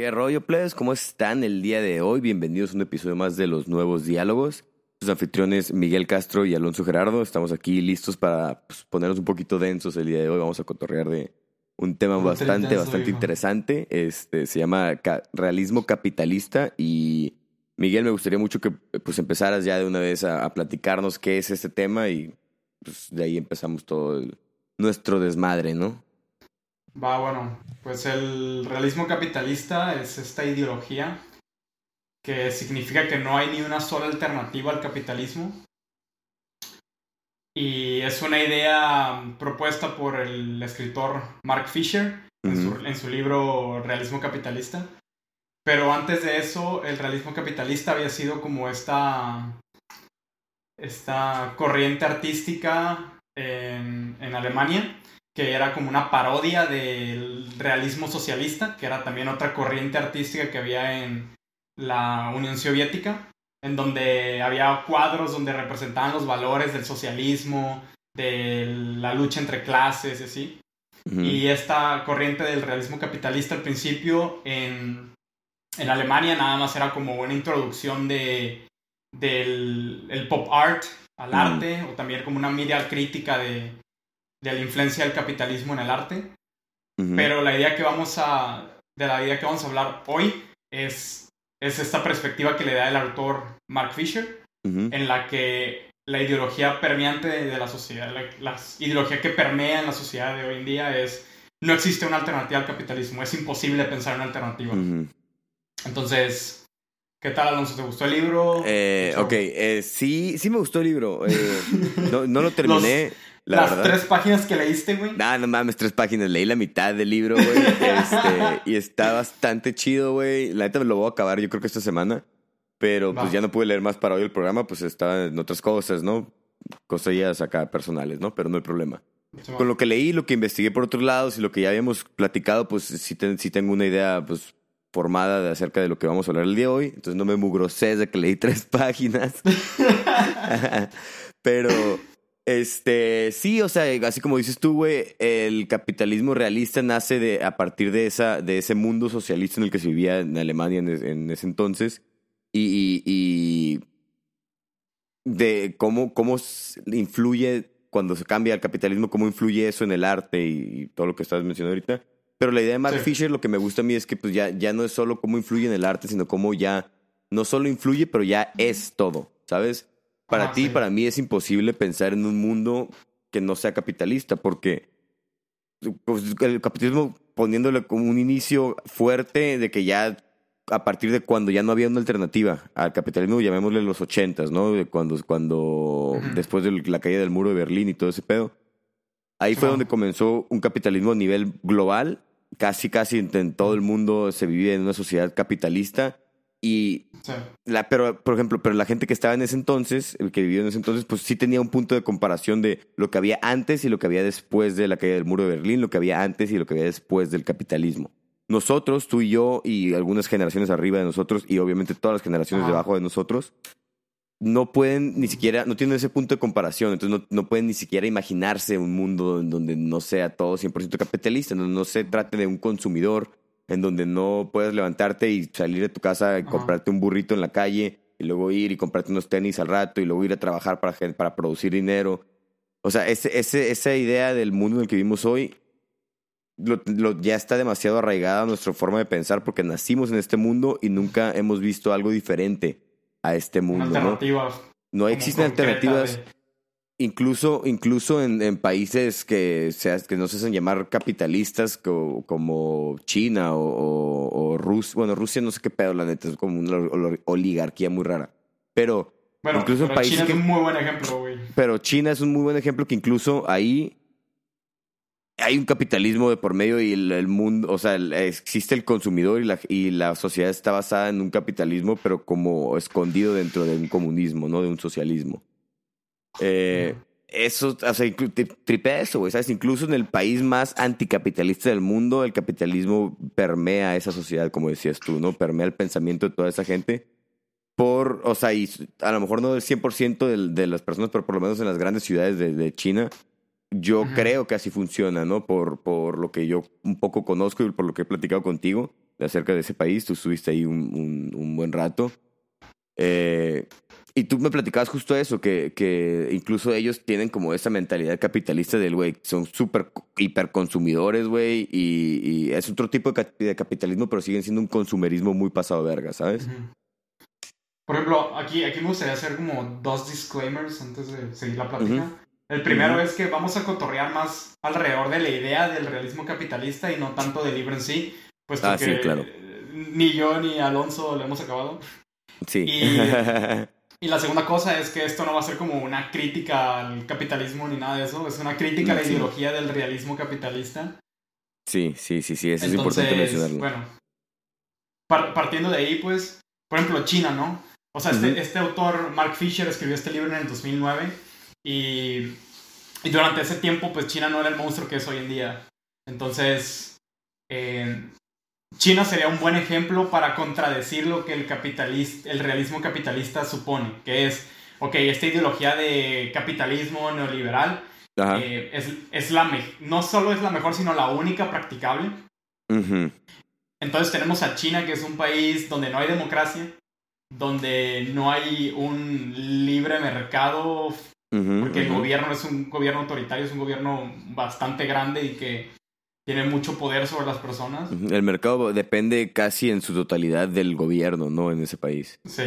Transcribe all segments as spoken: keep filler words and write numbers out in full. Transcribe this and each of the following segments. ¿Qué rollo, plebes? ¿Cómo están el día de hoy? Bienvenidos a un episodio más de Los Nuevos Diálogos. Sus anfitriones Miguel Castro y Alonso Gerardo. Estamos aquí listos para pues, ponernos un poquito densos el día de hoy. Vamos a cotorrear de un tema muy bastante, intenso, bastante hijo. interesante. Este se llama ca- realismo capitalista. Y Miguel, me gustaría mucho que pues empezaras ya de una vez a, a platicarnos qué es este tema y pues de ahí empezamos todo el, nuestro desmadre, ¿no? Va, bueno, pues el realismo capitalista es esta ideología que significa que no hay ni una sola alternativa al capitalismo y es una idea propuesta por el escritor Mark Fisher en, uh-huh. su, en su libro Realismo Capitalista. Pero antes de eso, el realismo capitalista había sido como esta, esta corriente artística en, en Alemania que era como una parodia del realismo socialista, que era también otra corriente artística que había en la Unión Soviética, en donde había cuadros donde representaban los valores del socialismo, de la lucha entre clases y así. Uh-huh. Y esta corriente del realismo capitalista al principio en, en Alemania nada más era como una introducción de, del el pop art al uh-huh. arte, o también como una mirada crítica de... de la influencia del capitalismo en el arte, uh-huh. pero la idea que vamos a de la idea que vamos a hablar hoy es, es esta perspectiva que le da el autor Mark Fisher, uh-huh. en la que la ideología permeante de, de la sociedad, la, la ideología que permea en la sociedad de hoy en día es no existe una alternativa al capitalismo, es imposible pensar en una alternativa. Uh-huh. Entonces, ¿qué tal, Alonso? ¿Te gustó el libro? Eh, ok, eh, sí, sí me gustó el libro. Eh, no, no lo terminé, Los, la las verdad. Las tres páginas que leíste, güey. Nah, no mames, tres páginas. Leí la mitad del libro, güey. Este, y está bastante chido, güey. La neta me lo voy a acabar, yo creo que esta semana. Pero pues Va. ya no pude leer más para hoy el programa, pues estaba en otras cosas, ¿no? Cosillas acá personales, ¿no? Pero no hay problema. Sí, con lo que leí, lo que investigué por otros lados y lo que ya habíamos platicado, pues sí, ten, sí tengo una idea, pues... formada de acerca de lo que vamos a hablar el día de hoy. Entonces no me mugrosé de que leí tres páginas. Pero, este, sí, o sea, así como dices tú, güey, el capitalismo realista nace de, a partir de, esa, de ese mundo socialista en el que se vivía en Alemania en, es, en ese entonces. Y, y, y de cómo, cómo influye, cuando se cambia el capitalismo, cómo influye eso en el arte y, y todo lo que estás mencionando ahorita. Pero la idea de Mark sí. Fisher, lo que me gusta a mí es que pues, ya, ya no es solo cómo influye en el arte, sino cómo ya no solo influye, pero ya es todo, ¿sabes? Para ah, ti, sí. para mí es imposible pensar en un mundo que no sea capitalista, porque pues, el capitalismo poniéndole como un inicio fuerte de que ya a partir de cuando ya no había una alternativa al capitalismo, llamémosle los ochentas, ¿no? Cuando, cuando uh-huh. después de la caída del muro de Berlín y todo ese pedo, ahí fue uh-huh. donde comenzó un capitalismo a nivel global. Casi, casi en todo el mundo se vive en una sociedad capitalista y sí. la, pero por ejemplo, pero la gente que estaba en ese entonces, el que vivió en ese entonces, pues sí tenía un punto de comparación de lo que había antes y lo que había después de la caída del muro de Berlín, lo que había antes y lo que había después del capitalismo. Nosotros, tú y yo y algunas generaciones arriba de nosotros y obviamente todas las generaciones Ajá. debajo de nosotros no pueden ni siquiera, no tienen ese punto de comparación, entonces no, no pueden ni siquiera imaginarse un mundo en donde no sea todo cien por ciento capitalista, en donde no se trate de un consumidor, en donde no puedas levantarte y salir de tu casa y comprarte un burrito en la calle y luego ir y comprarte unos tenis al rato y luego ir a trabajar para, para producir dinero. O sea, ese, ese, esa idea del mundo en el que vivimos hoy lo, lo, ya está demasiado arraigada a nuestra forma de pensar porque nacimos en este mundo y nunca hemos visto algo diferente a este mundo, alternativas, ¿no? No existen alternativas, de... incluso, incluso en, en países que, se, que no se hacen llamar capitalistas co, como China o, o, o Rusia, bueno, Rusia no sé qué pedo, la neta, es como una oligarquía muy rara, pero bueno, incluso pero en países China que, es un muy buen ejemplo, güey. Pero China es un muy buen ejemplo que incluso ahí hay un capitalismo de por medio y el, el mundo, o sea, el, existe el consumidor y la, y la sociedad está basada en un capitalismo, pero como escondido dentro de un comunismo, ¿no? De un socialismo. Eh, mm. Eso, o sea, tripea eso, güey, ¿sabes? Incluso en el país más anticapitalista del mundo, el capitalismo permea esa sociedad, como decías tú, ¿no? Permea el pensamiento de toda esa gente. Por, o sea, y a lo mejor no del cien por ciento de, de las personas, pero por lo menos en las grandes ciudades de, de China... Yo Ajá. creo que así funciona, ¿no? Por, por lo que yo un poco conozco y por lo que he platicado contigo. de acerca de ese país. Tú estuviste ahí un, un, un buen rato. Eh, y tú me platicabas justo eso, que, que incluso ellos tienen como esa mentalidad capitalista del, güey, son súper hiperconsumidores, güey, y, y es otro tipo de, de capitalismo, pero siguen siendo un consumerismo muy pasado verga, ¿sabes? Uh-huh. Por ejemplo, aquí, aquí me gustaría hacer como dos disclaimers antes de seguir la plática. Uh-huh. El primero uh-huh. es que vamos a cotorrear más alrededor de la idea del realismo capitalista y no tanto del libro en sí, puesto ah, que sí, claro. ni yo ni Alonso lo hemos acabado. Sí. Y, y la segunda cosa es que esto no va a ser como una crítica al capitalismo ni nada de eso, es una crítica a la sí. ideología del realismo capitalista. Sí, sí, sí, sí, eso Entonces, es importante mencionarlo. Bueno, par- partiendo de ahí, pues, por ejemplo, China, ¿no? O sea, uh-huh. este, este autor, Mark Fisher, escribió este libro en el dos mil nueve y, y durante ese tiempo, pues, China no era el monstruo que es hoy en día. Entonces, eh, China sería un buen ejemplo para contradecir lo que el, capitalista, el realismo capitalista supone, que es, ok, esta ideología de capitalismo neoliberal eh, es, es la me- no solo es la mejor, sino la única practicable. Uh-huh. Entonces tenemos a China, que es un país donde no hay democracia, donde no hay un libre mercado, uh-huh, porque uh-huh. el gobierno es un gobierno autoritario, es un gobierno bastante grande y que tiene mucho poder sobre las personas. El mercado depende casi en su totalidad del gobierno, ¿no? En ese país. Sí.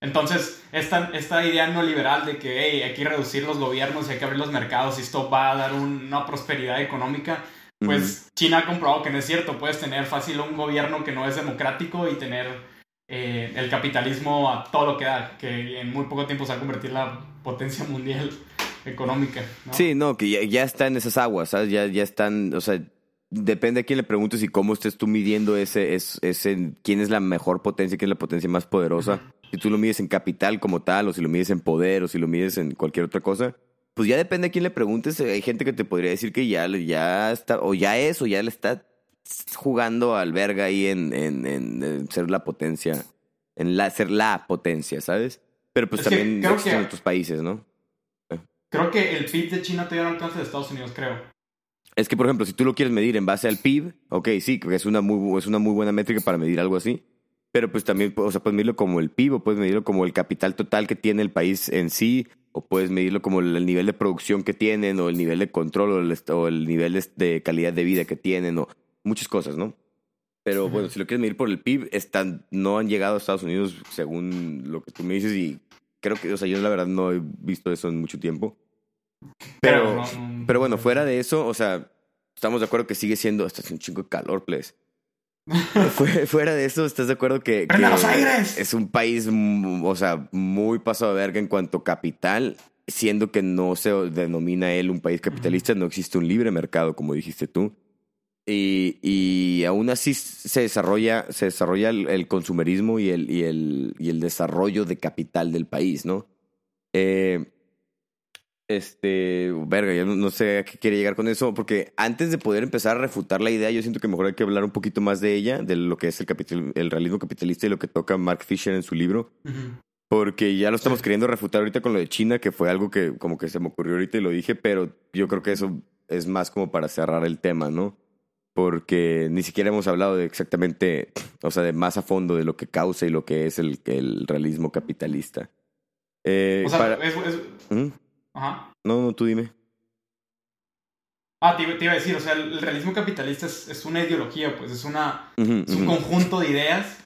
Entonces, esta, esta idea neoliberal de que hey, hay que reducir los gobiernos y hay que abrir los mercados y esto va a dar un, una prosperidad económica, pues uh-huh. China ha comprobado que no es cierto. Puedes tener fácil un gobierno que no es democrático y tener eh, el capitalismo a todo lo que da, que en muy poco tiempo se va a convertir en la potencia mundial económica, ¿no? Sí, no, que ya, ya está en esas aguas, ¿sabes? Ya, ya están, o sea... Depende a quién le preguntes y cómo estés tú midiendo ese, ese, ese quién es la mejor potencia, quién es la potencia más poderosa. Si tú lo mides en capital como tal, o si lo mides en poder, o si lo mides en cualquier otra cosa, pues ya depende a quién le preguntes. Hay gente que te podría decir que ya, ya está, o ya es, o ya le está jugando al verga ahí en, en, en, en ser la potencia, en la, ser la potencia, ¿sabes? Pero pues es también que existen que, otros países, ¿no? Creo que el P I B de China todavía no alcanza de Estados Unidos, creo. Es que, por ejemplo, si tú lo quieres medir en base al P I B, ok, sí, que es una muy, es una muy buena métrica para medir algo así, pero pues también, o sea, puedes medirlo como el P I B, o puedes medirlo como el capital total que tiene el país en sí, o puedes medirlo como el nivel de producción que tienen, o el nivel de control, o el, o el nivel de calidad de vida que tienen, o muchas cosas, ¿no? Pero bueno, si lo quieres medir por el P I B, están, no han llegado a Estados Unidos, según lo que tú me dices, y creo que, o sea, yo la verdad no he visto eso en mucho tiempo. Pero, pero bueno, fuera de eso, o sea, estamos de acuerdo que sigue siendo... Está haciendo un chingo de calor, please. Fuera de eso, ¿estás de acuerdo que, que los aires! Es un país, o sea, muy pasado de verga en cuanto a capital, siendo que no se denomina él un país capitalista, no existe un libre mercado, como dijiste tú, y, y aún así se desarrolla, se desarrolla el, el consumerismo y el, y, el, y el desarrollo de capital del país, ¿no? Eh... Este, verga, yo no sé a qué quiere llegar con eso, porque antes de poder empezar a refutar la idea, yo siento que mejor hay que hablar un poquito más de ella, de lo que es el, capital, el realismo capitalista y lo que toca Mark Fisher en su libro, uh-huh. porque ya lo estamos queriendo refutar ahorita con lo de China, que fue algo que como que se me ocurrió ahorita y lo dije, pero yo creo que eso es más como para cerrar el tema, ¿no? Porque ni siquiera hemos hablado de exactamente, o sea, de más a fondo de lo que causa y lo que es el, el realismo capitalista. Eh, o sea, para... es... es... ¿Mm? Ajá. No, no, tú dime. Ah, te, te iba a decir, o sea, el, el realismo capitalista es, es una ideología, pues es, una, uh-huh, es un uh-huh. conjunto de ideas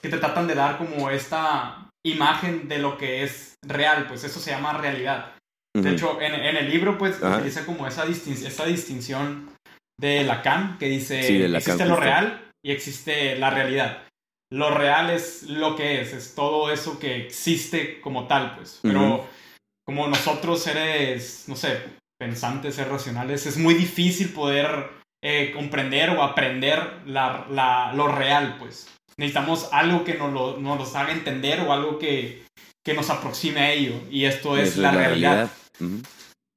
que te tratan de dar como esta imagen de lo que es real, pues eso se llama realidad. Uh-huh. De hecho, en, en el libro, pues, uh-huh. utiliza como esa, distin- esa distinción de Lacan, que dice, sí, de Lacan, existe justo. Lo real y existe la realidad. Lo real es lo que es, es todo eso que existe como tal, pues, pero... Uh-huh. Como nosotros seres, no sé, pensantes, seres racionales, es muy difícil poder eh, comprender o aprender la, la, lo real, pues. Necesitamos algo que nos lo nos haga entender o algo que, que nos aproxime a ello. Y esto es, es la, la realidad. realidad. Uh-huh.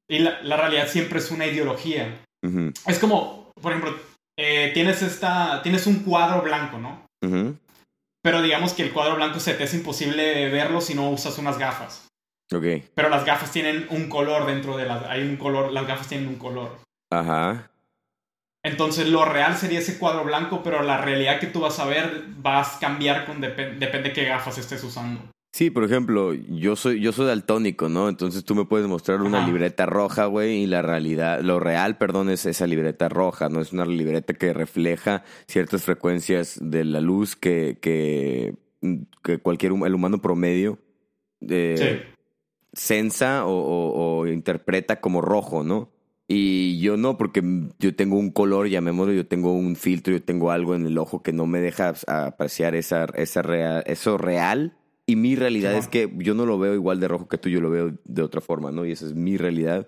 Y la, la realidad siempre es una ideología. Uh-huh. Es como, por ejemplo, eh, tienes, esta, tienes un cuadro blanco, ¿no? Uh-huh. Pero digamos que el cuadro blanco se te es imposible verlo si no usas unas gafas. Okay. Pero las gafas tienen un color dentro de las... Hay un color... Las gafas tienen un color. Ajá. Entonces lo real sería ese cuadro blanco, pero la realidad que tú vas a ver va a cambiar con dep- depende de qué gafas estés usando. Sí, por ejemplo, yo soy yo soy daltónico, ¿no? Entonces tú me puedes mostrar una Ajá. libreta roja, güey, y la realidad, lo real, perdón, es esa libreta roja, ¿no? Es una libreta que refleja ciertas frecuencias de la luz que que, que cualquier el humano promedio eh, sí. sensa o, o, o interpreta como rojo, ¿no? Y yo no, porque yo tengo un color, llamémoslo, yo tengo un filtro, yo tengo algo en el ojo que no me deja apreciar esa esa real, eso real. Y mi realidad es que yo no lo veo igual de rojo que tú, yo lo veo de otra forma, ¿no? Y esa es mi realidad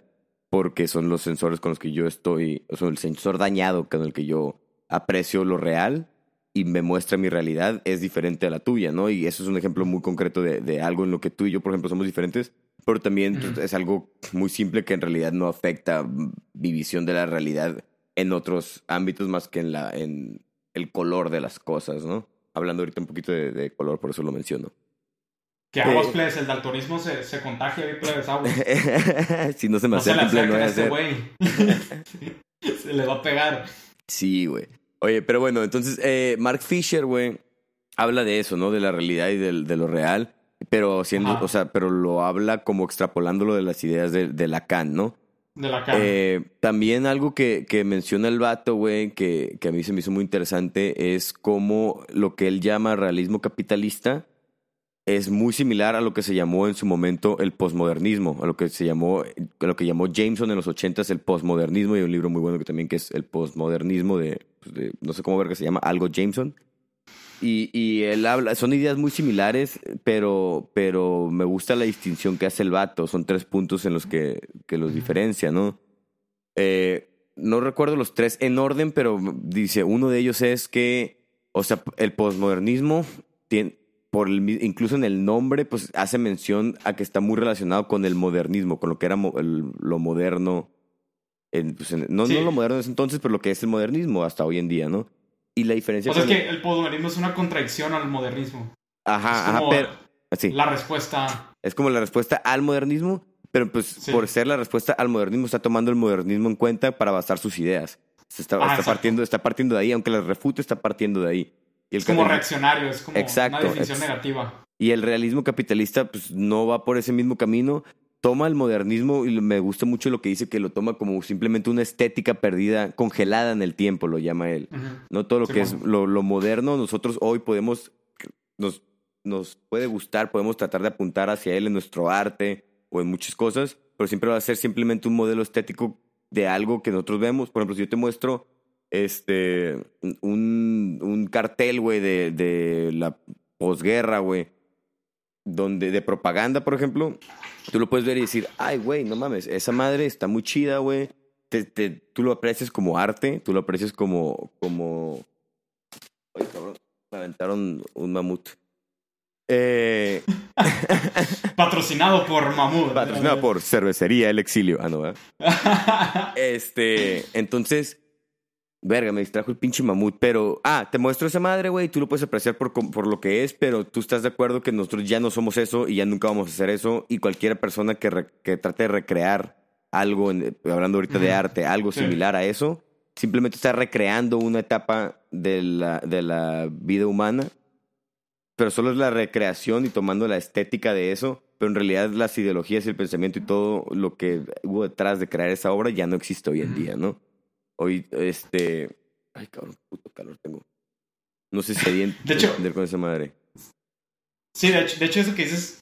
porque son los sensores con los que yo estoy, o sea, el sensor dañado con el que yo aprecio lo real y me muestra mi realidad es diferente a la tuya, ¿no? Y eso es un ejemplo muy concreto de, de algo en lo que tú y yo, por ejemplo, somos diferentes, pero también uh-huh. es algo muy simple que en realidad no afecta mi visión de la realidad en otros ámbitos más que en, la, en el color de las cosas, ¿no? Hablando ahorita un poquito de, de color, por eso lo menciono. Que aguas, eh, plebes, el daltonismo se, se contagia, plebes, aguas. Si no se me hace, no se le acerca no a este güey. Se le va a pegar. Sí, güey. Oye, pero bueno, entonces, eh, Mark Fisher, güey, habla de eso, ¿no? De la realidad y de, de lo real, pero siendo, Ajá. o sea, pero lo habla como extrapolándolo de las ideas de, de Lacan, ¿no? De Lacan. Eh, también algo que, que menciona el vato, güey, que, que a mí se me hizo muy interesante es cómo lo que él llama realismo capitalista es muy similar a lo que se llamó en su momento el posmodernismo, a lo que se llamó, a lo que llamó Jameson en los ochentas el posmodernismo, y hay un libro muy bueno que también que es el posmodernismo de, pues de no sé cómo ver que se llama, algo Jameson. Y, y él habla, son ideas muy similares, pero, pero me gusta la distinción que hace el vato. Son tres puntos en los que, que los diferencia, ¿no? Eh, no recuerdo los tres en orden, pero dice, uno de ellos es que, o sea, el posmodernismo tiene... Por el, incluso en el nombre, pues hace mención a que está muy relacionado con el modernismo, con lo que era mo, el, lo moderno. En, pues en, no, sí. no lo moderno en ese entonces, pero lo que es el modernismo hasta hoy en día, ¿no? Y la diferencia... O sea, es que el, el posmodernismo es una contradicción al modernismo. Ajá, es como ajá, pero... Sí. La respuesta... Es como la respuesta al modernismo, pero pues sí. por ser la respuesta al modernismo, está tomando el modernismo en cuenta para basar sus ideas. Se está, ah, está, partiendo, está partiendo de ahí, aunque las refute, está partiendo de ahí. Es como reaccionario, es como exacto, una definición ex- negativa. Y el realismo capitalista pues no va por ese mismo camino. Toma el modernismo, y me gusta mucho lo que dice, que lo toma como simplemente una estética perdida, congelada en el tiempo, lo llama él. Uh-huh. No todo lo sí, que bueno. es lo, lo moderno, nosotros hoy podemos, nos, nos puede gustar, podemos tratar de apuntar hacia él en nuestro arte o en muchas cosas, pero siempre va a ser simplemente un modelo estético de algo que nosotros vemos. Por ejemplo, si yo te muestro... Este, un, un cartel, güey, de, de la posguerra, güey, donde de propaganda, por ejemplo, tú lo puedes ver y decir, ay, güey, no mames, esa madre está muy chida, güey. Te, te, tú lo aprecias como arte, tú lo aprecias como, como... Ay, cabrón, me aventaron un mamut. Eh... Patrocinado por Mamut. Patrocinado por Cervecería El Exilio. Ah, no, ¿eh? Este, entonces... Verga, me distrajo el pinche mamut, pero... Ah, te muestro esa madre, güey, tú lo puedes apreciar por, por lo que es, pero tú estás de acuerdo que nosotros ya no somos eso y ya nunca vamos a hacer eso, y cualquier persona que, re, que trate de recrear algo, en, hablando ahorita de arte, algo similar a eso, simplemente está recreando una etapa de la, de la vida humana, pero solo es la recreación y tomando la estética de eso, pero en realidad las ideologías y el pensamiento y todo lo que hubo detrás de crear esa obra ya no existe hoy en día, ¿no? Hoy, este... Ay, cabrón, puto calor tengo. No sé si sería entender con esa madre. Sí, de hecho, de hecho eso que dices...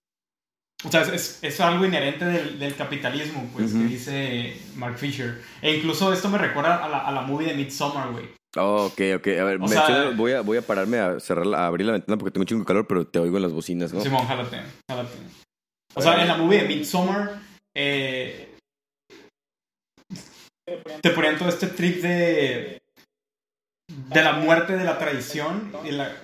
O sea, es, es algo inherente del, del capitalismo, pues, uh-huh. que dice Mark Fisher. E incluso esto me recuerda a la, a la movie de Midsommar, güey. Oh, ok, ok. A ver, me sea, chino, voy, a, voy a pararme a cerrar, a abrir la ventana porque tengo un chingo de calor, pero te oigo en las bocinas, ¿no? Simón, jálate, jálate. O sea, en la movie de Midsommar... Eh... Te ponían todo este trip de de la muerte de la tradición y la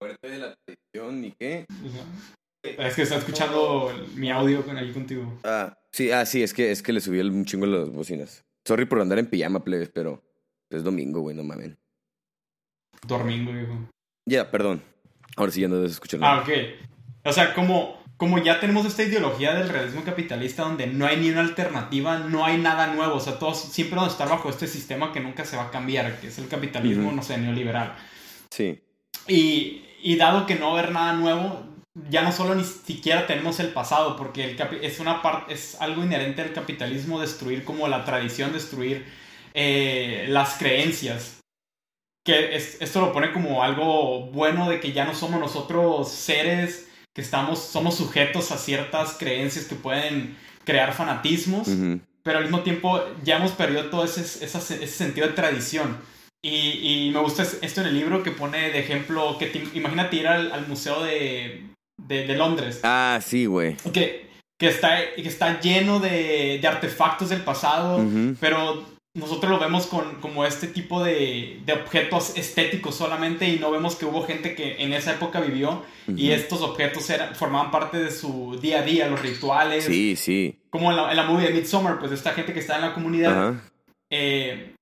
muerte de la tradición y qué es que está escuchando mi audio con ahí contigo. Ah, sí, ah, sí, es que es que le subí un chingo las bocinas. Sorry por andar en pijama, plebes, pero es domingo, güey, no mames. Domingo, hijo. Ya, yeah, perdón. Ahora sí ya no debes escuchar nada. Ah, ok. O sea, como como ya tenemos esta ideología del realismo capitalista donde no hay ni una alternativa, no hay nada nuevo, o sea, todos siempre van a estar bajo este sistema que nunca se va a cambiar, que es el capitalismo, uh-huh. no sé, neoliberal. Sí. Y, y dado que no va a haber nada nuevo, ya no solo ni siquiera tenemos el pasado, porque el capi- es, una part- es algo inherente al capitalismo destruir como la tradición, destruir eh, las creencias. Que es, esto lo pone como algo bueno de que ya no somos nosotros seres que estamos, somos sujetos a ciertas creencias que pueden crear fanatismos, uh-huh. pero al mismo tiempo ya hemos perdido todo ese, ese, ese sentido de tradición. Y, y me gusta esto en el libro que pone de ejemplo, que te, imagínate ir al, al museo de, de, de Londres. Ah, sí, güey. Que, que, está, que está lleno de, de artefactos del pasado, uh-huh. pero nosotros lo vemos con, como este tipo de, de objetos estéticos solamente, y no vemos que hubo gente que en esa época vivió uh-huh. y estos objetos eran, formaban parte de su día a día, los rituales. Sí, sí. Como en la, en la movie de Midsommar, pues esta gente que está en la comunidad. Uh-huh. Eh...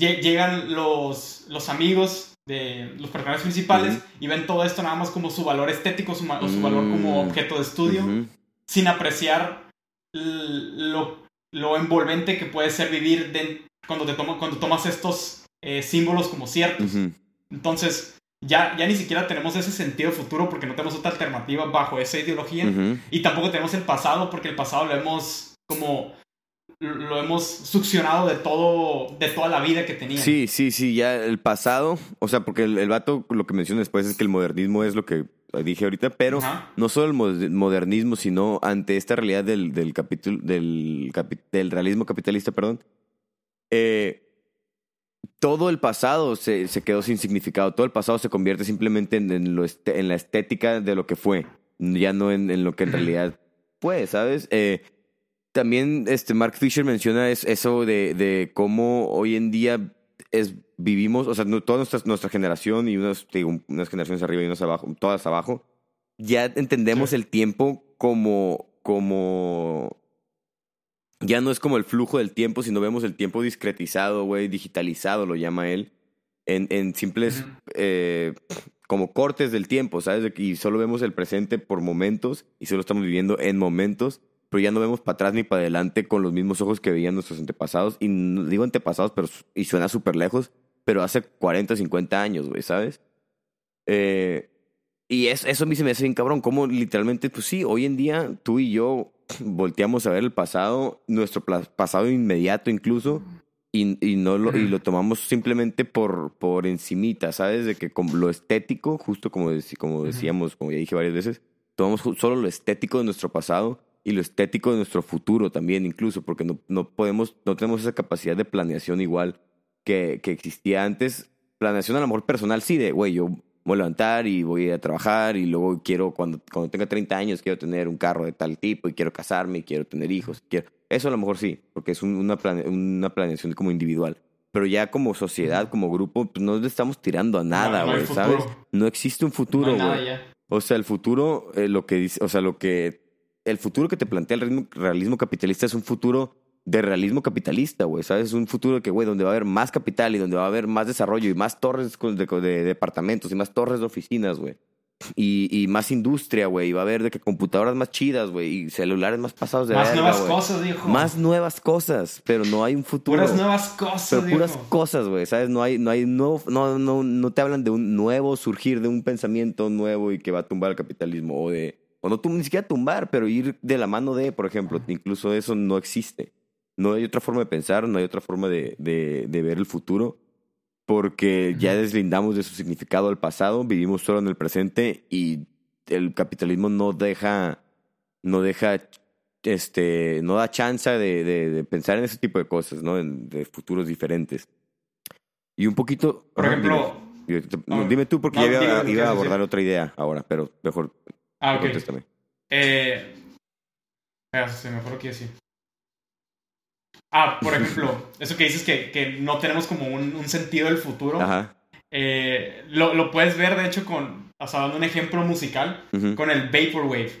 Llegan los, los amigos de los personajes principales uh-huh. y ven todo esto nada más como su valor estético, su, ma- su valor como objeto de estudio, uh-huh. sin apreciar l- lo, lo envolvente que puede ser vivir de, cuando, te tomo, cuando tomas estos eh, símbolos como ciertos. Uh-huh. Entonces, ya, ya ni siquiera tenemos ese sentido futuro porque no tenemos otra alternativa bajo esa ideología uh-huh. y tampoco tenemos el pasado porque el pasado lo hemos como... lo hemos succionado de todo, de toda la vida que tenía. Sí, sí, sí, ya el pasado, o sea, porque el, el vato, lo que menciona después es que el modernismo es lo que dije ahorita, pero uh-huh. no solo el mo- modernismo, sino ante esta realidad del, del, capitul- del, capi- del realismo capitalista, perdón, eh, todo el pasado se, se quedó sin significado, todo el pasado se convierte simplemente en, en, lo est- en la estética de lo que fue, ya no en, en lo que en realidad fue, ¿sabes? Eh... También este Mark Fisher menciona es, eso de, de cómo hoy en día es, vivimos, o sea, no, toda nuestra, nuestra generación y unas, digo, unas generaciones arriba y unas abajo, todas abajo, ya entendemos sí. el tiempo como, como... Ya no es como el flujo del tiempo, sino vemos el tiempo discretizado, güey, digitalizado, lo llama él, en, en simples uh-huh. eh, como cortes del tiempo, ¿sabes? Y solo vemos el presente por momentos y solo estamos viviendo en momentos. Pero ya no vemos para atrás ni para adelante con los mismos ojos que veían nuestros antepasados. Y no, digo antepasados, pero y suena súper lejos, pero hace cuarenta, cincuenta años, güey, ¿sabes? Eh, y es, eso a mí se me hace bien cabrón. Como literalmente, pues sí, hoy en día tú y yo volteamos a ver el pasado, nuestro pl- pasado inmediato incluso, y, y, no lo, y lo tomamos simplemente por, por encimita, ¿sabes? De que con lo estético, justo como, dec- como decíamos, como ya dije varias veces, tomamos solo lo estético de nuestro pasado y lo estético de nuestro futuro también incluso, porque no, no podemos, no tenemos esa capacidad de planeación igual que, que existía antes. Planeación a lo mejor personal sí, de güey, yo voy a levantar y voy a trabajar y luego quiero, cuando, cuando tenga treinta años, quiero tener un carro de tal tipo y quiero casarme y quiero tener hijos. Quiero... Eso a lo mejor sí, porque es un, una, plane, una planeación como individual. Pero ya como sociedad, como grupo, pues no le estamos tirando a nada, güey, no, no ¿sabes? No existe un futuro, güey. No o sea, el futuro, eh, lo que dice, o sea, lo que... El futuro que te plantea el realismo, realismo capitalista es un futuro de realismo capitalista, güey, ¿sabes? Es un futuro que, güey, donde va a haber más capital y donde va a haber más desarrollo y más torres de, de, de departamentos y más torres de oficinas, güey. Y, y más industria, güey. Y va a haber de que computadoras más chidas, güey. Y celulares más pasados de verga, güey. Más nuevas cosas, dijo. Más nuevas cosas, pero no hay un futuro. Puras nuevas cosas, pero dijo. Puras cosas, güey, ¿sabes? No hay, no hay, no, no, no, no te hablan de un nuevo surgir, de un pensamiento nuevo y que va a tumbar el capitalismo o de... O no, ni siquiera tumbar, pero ir de la mano de, por ejemplo. Incluso eso no existe. No hay otra forma de pensar, no hay otra forma de, de, de ver el futuro. Porque uh-huh. ya deslindamos de su significado al pasado, vivimos solo en el presente y el capitalismo no deja, no deja, este, no da chance de, de, de pensar en ese tipo de cosas, ¿no? En, de futuros diferentes. Y un poquito... Por ejemplo... Dime, dime, dime tú, porque no, ya iba, iba a abordar otra idea ahora, pero mejor... Ah, ok. Contéstame. Eh, se me fue lo que decía. Ah, por ejemplo, eso que dices que, que no tenemos como un, un sentido del futuro. Ajá. Eh, lo, lo puedes ver, de hecho, con, o sea, dando un ejemplo musical, uh-huh. con el Vaporwave.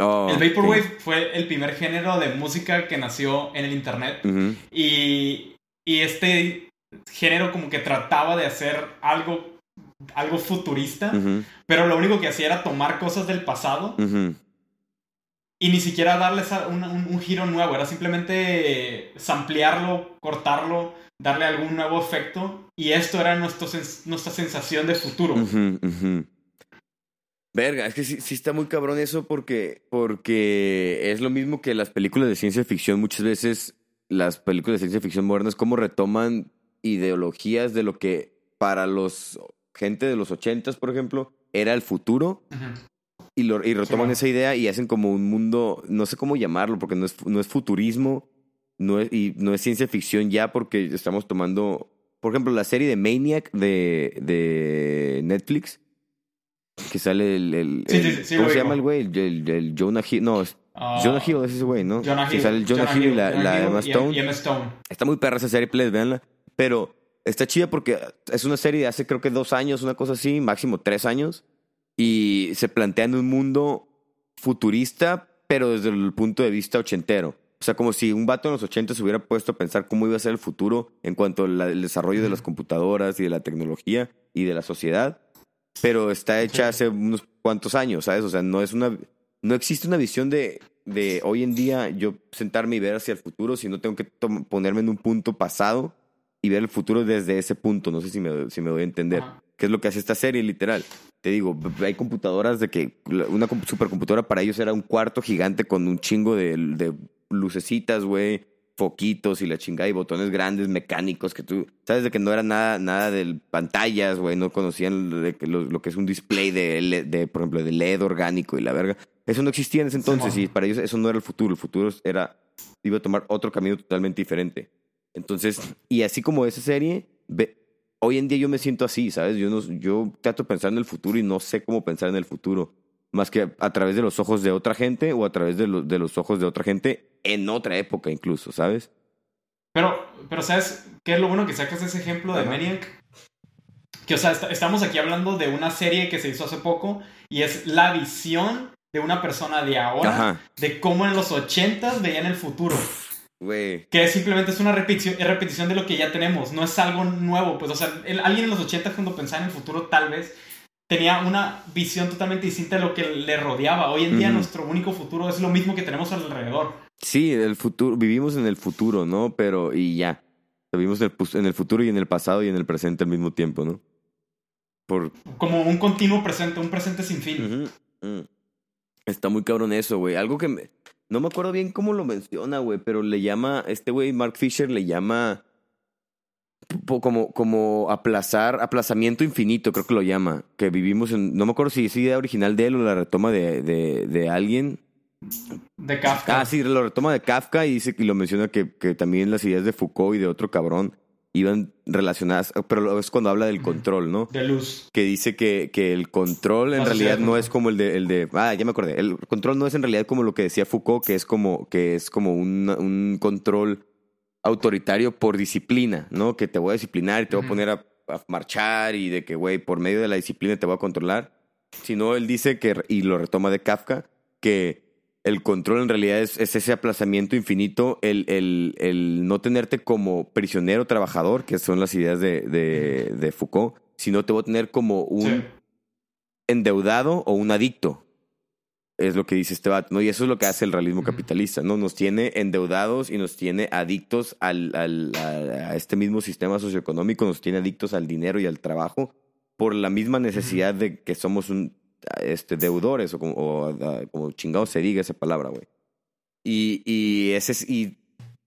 Oh, el Vaporwave okay. fue el primer género de música que nació en el internet. Uh-huh. Y, y este género como que trataba de hacer algo... algo futurista, uh-huh. pero lo único que hacía era tomar cosas del pasado, uh-huh. Y ni siquiera darles un, un, un giro nuevo, era simplemente samplearlo, cortarlo, darle algún nuevo efecto. Y esto era nuestro, nuestra sensación de futuro. Uh-huh, uh-huh. Verga, es que sí, sí está muy cabrón eso porque, porque es lo mismo que las películas de ciencia ficción. Muchas veces las películas de ciencia ficción modernas como retoman ideologías de lo que para los gente de los ochentas, por ejemplo, era el futuro. Uh-huh. Y, lo, y retoman sí. esa idea y hacen como un mundo, no sé cómo llamarlo, porque no es, no es futurismo no es, y no es ciencia ficción ya, porque estamos tomando, por ejemplo, la serie de Maniac de, de Netflix, que sale el... el, sí, el sí, sí, ¿cómo se llama el güey? El, el, el Jonah Hill, no, es, uh, Jonah Hill es ese güey, ¿no? Jonah que Hill, sale el Jonah, Jonah Hill, Hill y la, Jonah la Hill Emma Stone. Y Emma Stone. Está muy perra esa serie, please, véanla. Pero está chida porque es una serie de hace creo que dos años, una cosa así, máximo tres años. Y se plantean un mundo futurista, pero desde el punto de vista ochentero. O sea, como si un vato en los ochentas se hubiera puesto a pensar cómo iba a ser el futuro en cuanto al desarrollo de las computadoras y de la tecnología y de la sociedad. Pero está hecha hace unos cuantos años, ¿sabes? O sea, no es una, no existe una visión de, de hoy en día yo sentarme y ver hacia el futuro, sino tengo que to- ponerme en un punto pasado y ver el futuro desde ese punto. No sé si me, si me doy a entender. ¿Qué es lo que hace esta serie, literal? Te digo, hay computadoras de que una supercomputadora para ellos era un cuarto gigante con un chingo de, de lucecitas, güey, foquitos y la chingada y botones grandes, mecánicos, que tú sabes de que no era nada, nada de pantallas, güey, no conocían de que lo, lo que es un display de, de, por ejemplo, de L E D orgánico y la verga. Eso no existía en ese entonces sí, y para ellos eso no era el futuro. El futuro era, iba a tomar otro camino totalmente diferente. Entonces, y así como esa serie... Ve, hoy en día yo me siento así, ¿sabes? Yo, no, yo trato de pensar en el futuro y no sé cómo pensar en el futuro. Más que a través de los ojos de otra gente o a través de, lo, de los ojos de otra gente en otra época incluso, ¿sabes? Pero, pero ¿sabes qué es lo bueno que sacas ese ejemplo de Maniac? Que, o sea, est- estamos aquí hablando de una serie que se hizo hace poco y es la visión de una persona de ahora, ajá, de cómo en los ochentas veían el futuro. Wey. Que simplemente es una repetición, repetición de lo que ya tenemos, no es algo nuevo. Pues, o sea, el, alguien en los ochenta cuando pensaba en el futuro tal vez tenía una visión totalmente distinta de lo que le rodeaba. Hoy en uh-huh. día nuestro único futuro es lo mismo que tenemos alrededor. Sí, el futuro, vivimos en el futuro, ¿no? Pero y ya, vivimos en el, en el futuro y en el pasado y en el presente al mismo tiempo, ¿no? Por... Como un continuo presente, un presente sin fin. Uh-huh. Uh-huh. Está muy cabrón eso, güey. Algo que me... No me acuerdo bien cómo lo menciona, güey, pero le llama... Este güey, Mark Fisher, le llama... Como, como aplazar... Aplazamiento infinito, creo que lo llama. Que vivimos en... No me acuerdo si es idea original de él o la retoma de, de, de alguien. De Kafka. Ah, sí, lo retoma de Kafka y dice y lo menciona que, que también las ideas de Foucault y de otro cabrón iban relacionadas... Pero es cuando habla del control, ¿no? De luz. Que dice que, que el control en realidad no es como el de, el de... Ah, ya me acordé. El control no es en realidad como lo que decía Foucault, que es como, que es como un, un control autoritario por disciplina, ¿no? Que te voy a disciplinar y te voy a poner a, a marchar y de que, güey, por medio de la disciplina te voy a controlar. Sino él dice que, y lo retoma de Kafka, que... El control en realidad es, es ese aplazamiento infinito, el, el, el no tenerte como prisionero trabajador, que son las ideas de, de, de Foucault, sino te voy a tener como un sí. endeudado o un adicto, es lo que dice este vato, ¿no? Y eso es lo que hace el realismo capitalista, ¿no? Nos tiene endeudados y nos tiene adictos al, al, a, a este mismo sistema socioeconómico, nos tiene adictos al dinero y al trabajo por la misma necesidad de que somos un... Este, deudores o como, o, o, como chingado se diga esa palabra, güey. Y, y, ese es, y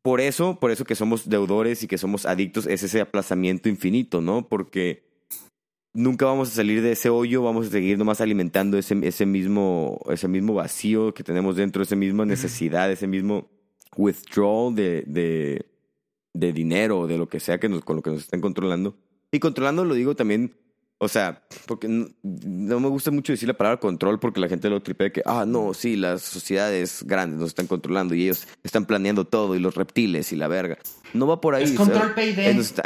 por eso, por eso que somos deudores y que somos adictos es ese aplazamiento infinito, ¿no? Porque nunca vamos a salir de ese hoyo, vamos a seguir nomás alimentando ese, ese, mismo, ese mismo vacío que tenemos dentro, esa misma necesidad, ese mismo withdrawal de, de, de dinero o de lo que sea que nos, con lo que nos estén controlando. Y controlando lo digo también... O sea, porque no, no me gusta mucho decir la palabra control porque la gente lo tripea de que, ah, no, sí, las sociedades grandes nos están controlando y ellos están planeando todo y los reptiles y la verga. No va por ahí. Es control P I D. Está...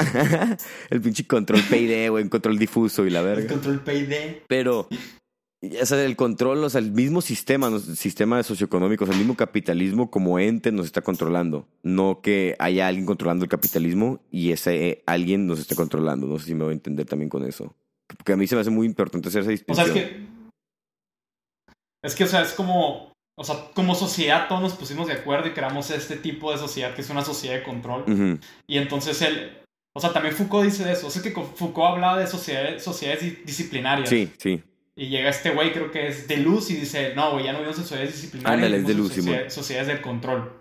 El pinche control P I D, güey, control difuso y la verga. El control P I D. Pero, o sea, el control, o sea, el mismo sistema, el sistema socioeconómico, o sea, el mismo capitalismo como ente nos está controlando. No que haya alguien controlando el capitalismo y ese eh, alguien nos esté controlando. No sé si me voy a entender también con eso. Porque a mí se me hace muy importante hacer esa distinción. O sea, es que... Es que, o sea, es como... O sea, como sociedad todos nos pusimos de acuerdo y creamos este tipo de sociedad que es una sociedad de control. Uh-huh. Y entonces él... O sea, también Foucault dice eso. O sea, que Foucault hablaba de sociedades, sociedades disciplinarias. Sí, sí. Y llega este güey, creo que es Deleuze, y dice, no, güey, ya no vimos sociedades disciplinarias. Ándale, es Deleuze, sociedad, sociedades del control.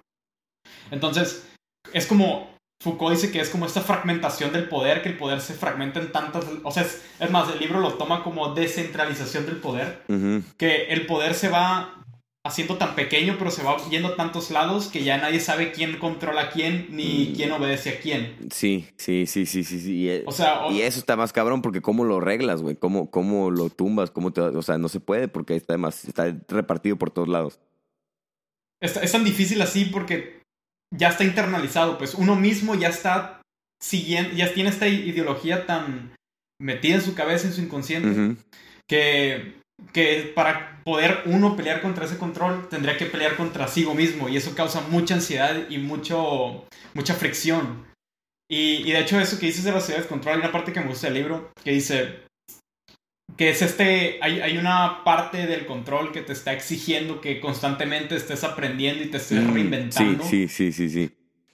Entonces, es como... Foucault dice que es como esta fragmentación del poder, que el poder se fragmenta en tantas... O sea, es, es más, el libro lo toma como descentralización del poder. Uh-huh. Que el poder se va... haciendo tan pequeño, pero se va yendo a tantos lados que ya nadie sabe quién controla a quién ni mm. quién obedece a quién. Sí, sí, sí, sí, sí, sí. Y, o sea, o... y eso está más cabrón porque cómo lo reglas, güey, cómo, cómo lo tumbas, cómo te, o sea, no se puede porque está además está repartido por todos lados. Es, es tan difícil así porque ya está internalizado, pues uno mismo ya está siguiendo, ya tiene esta ideología tan metida en su cabeza, en su inconsciente, uh-huh. que que para poder uno pelear contra ese control tendría que pelear contra sí mismo y eso causa mucha ansiedad y mucho mucha fricción y, y de hecho eso que dices de la sociedad de control, hay una parte que me gusta del libro que dice que es este hay, hay una parte del control que te está exigiendo que constantemente estés aprendiendo y te estés mm, reinventando sí, sí, sí, sí, sí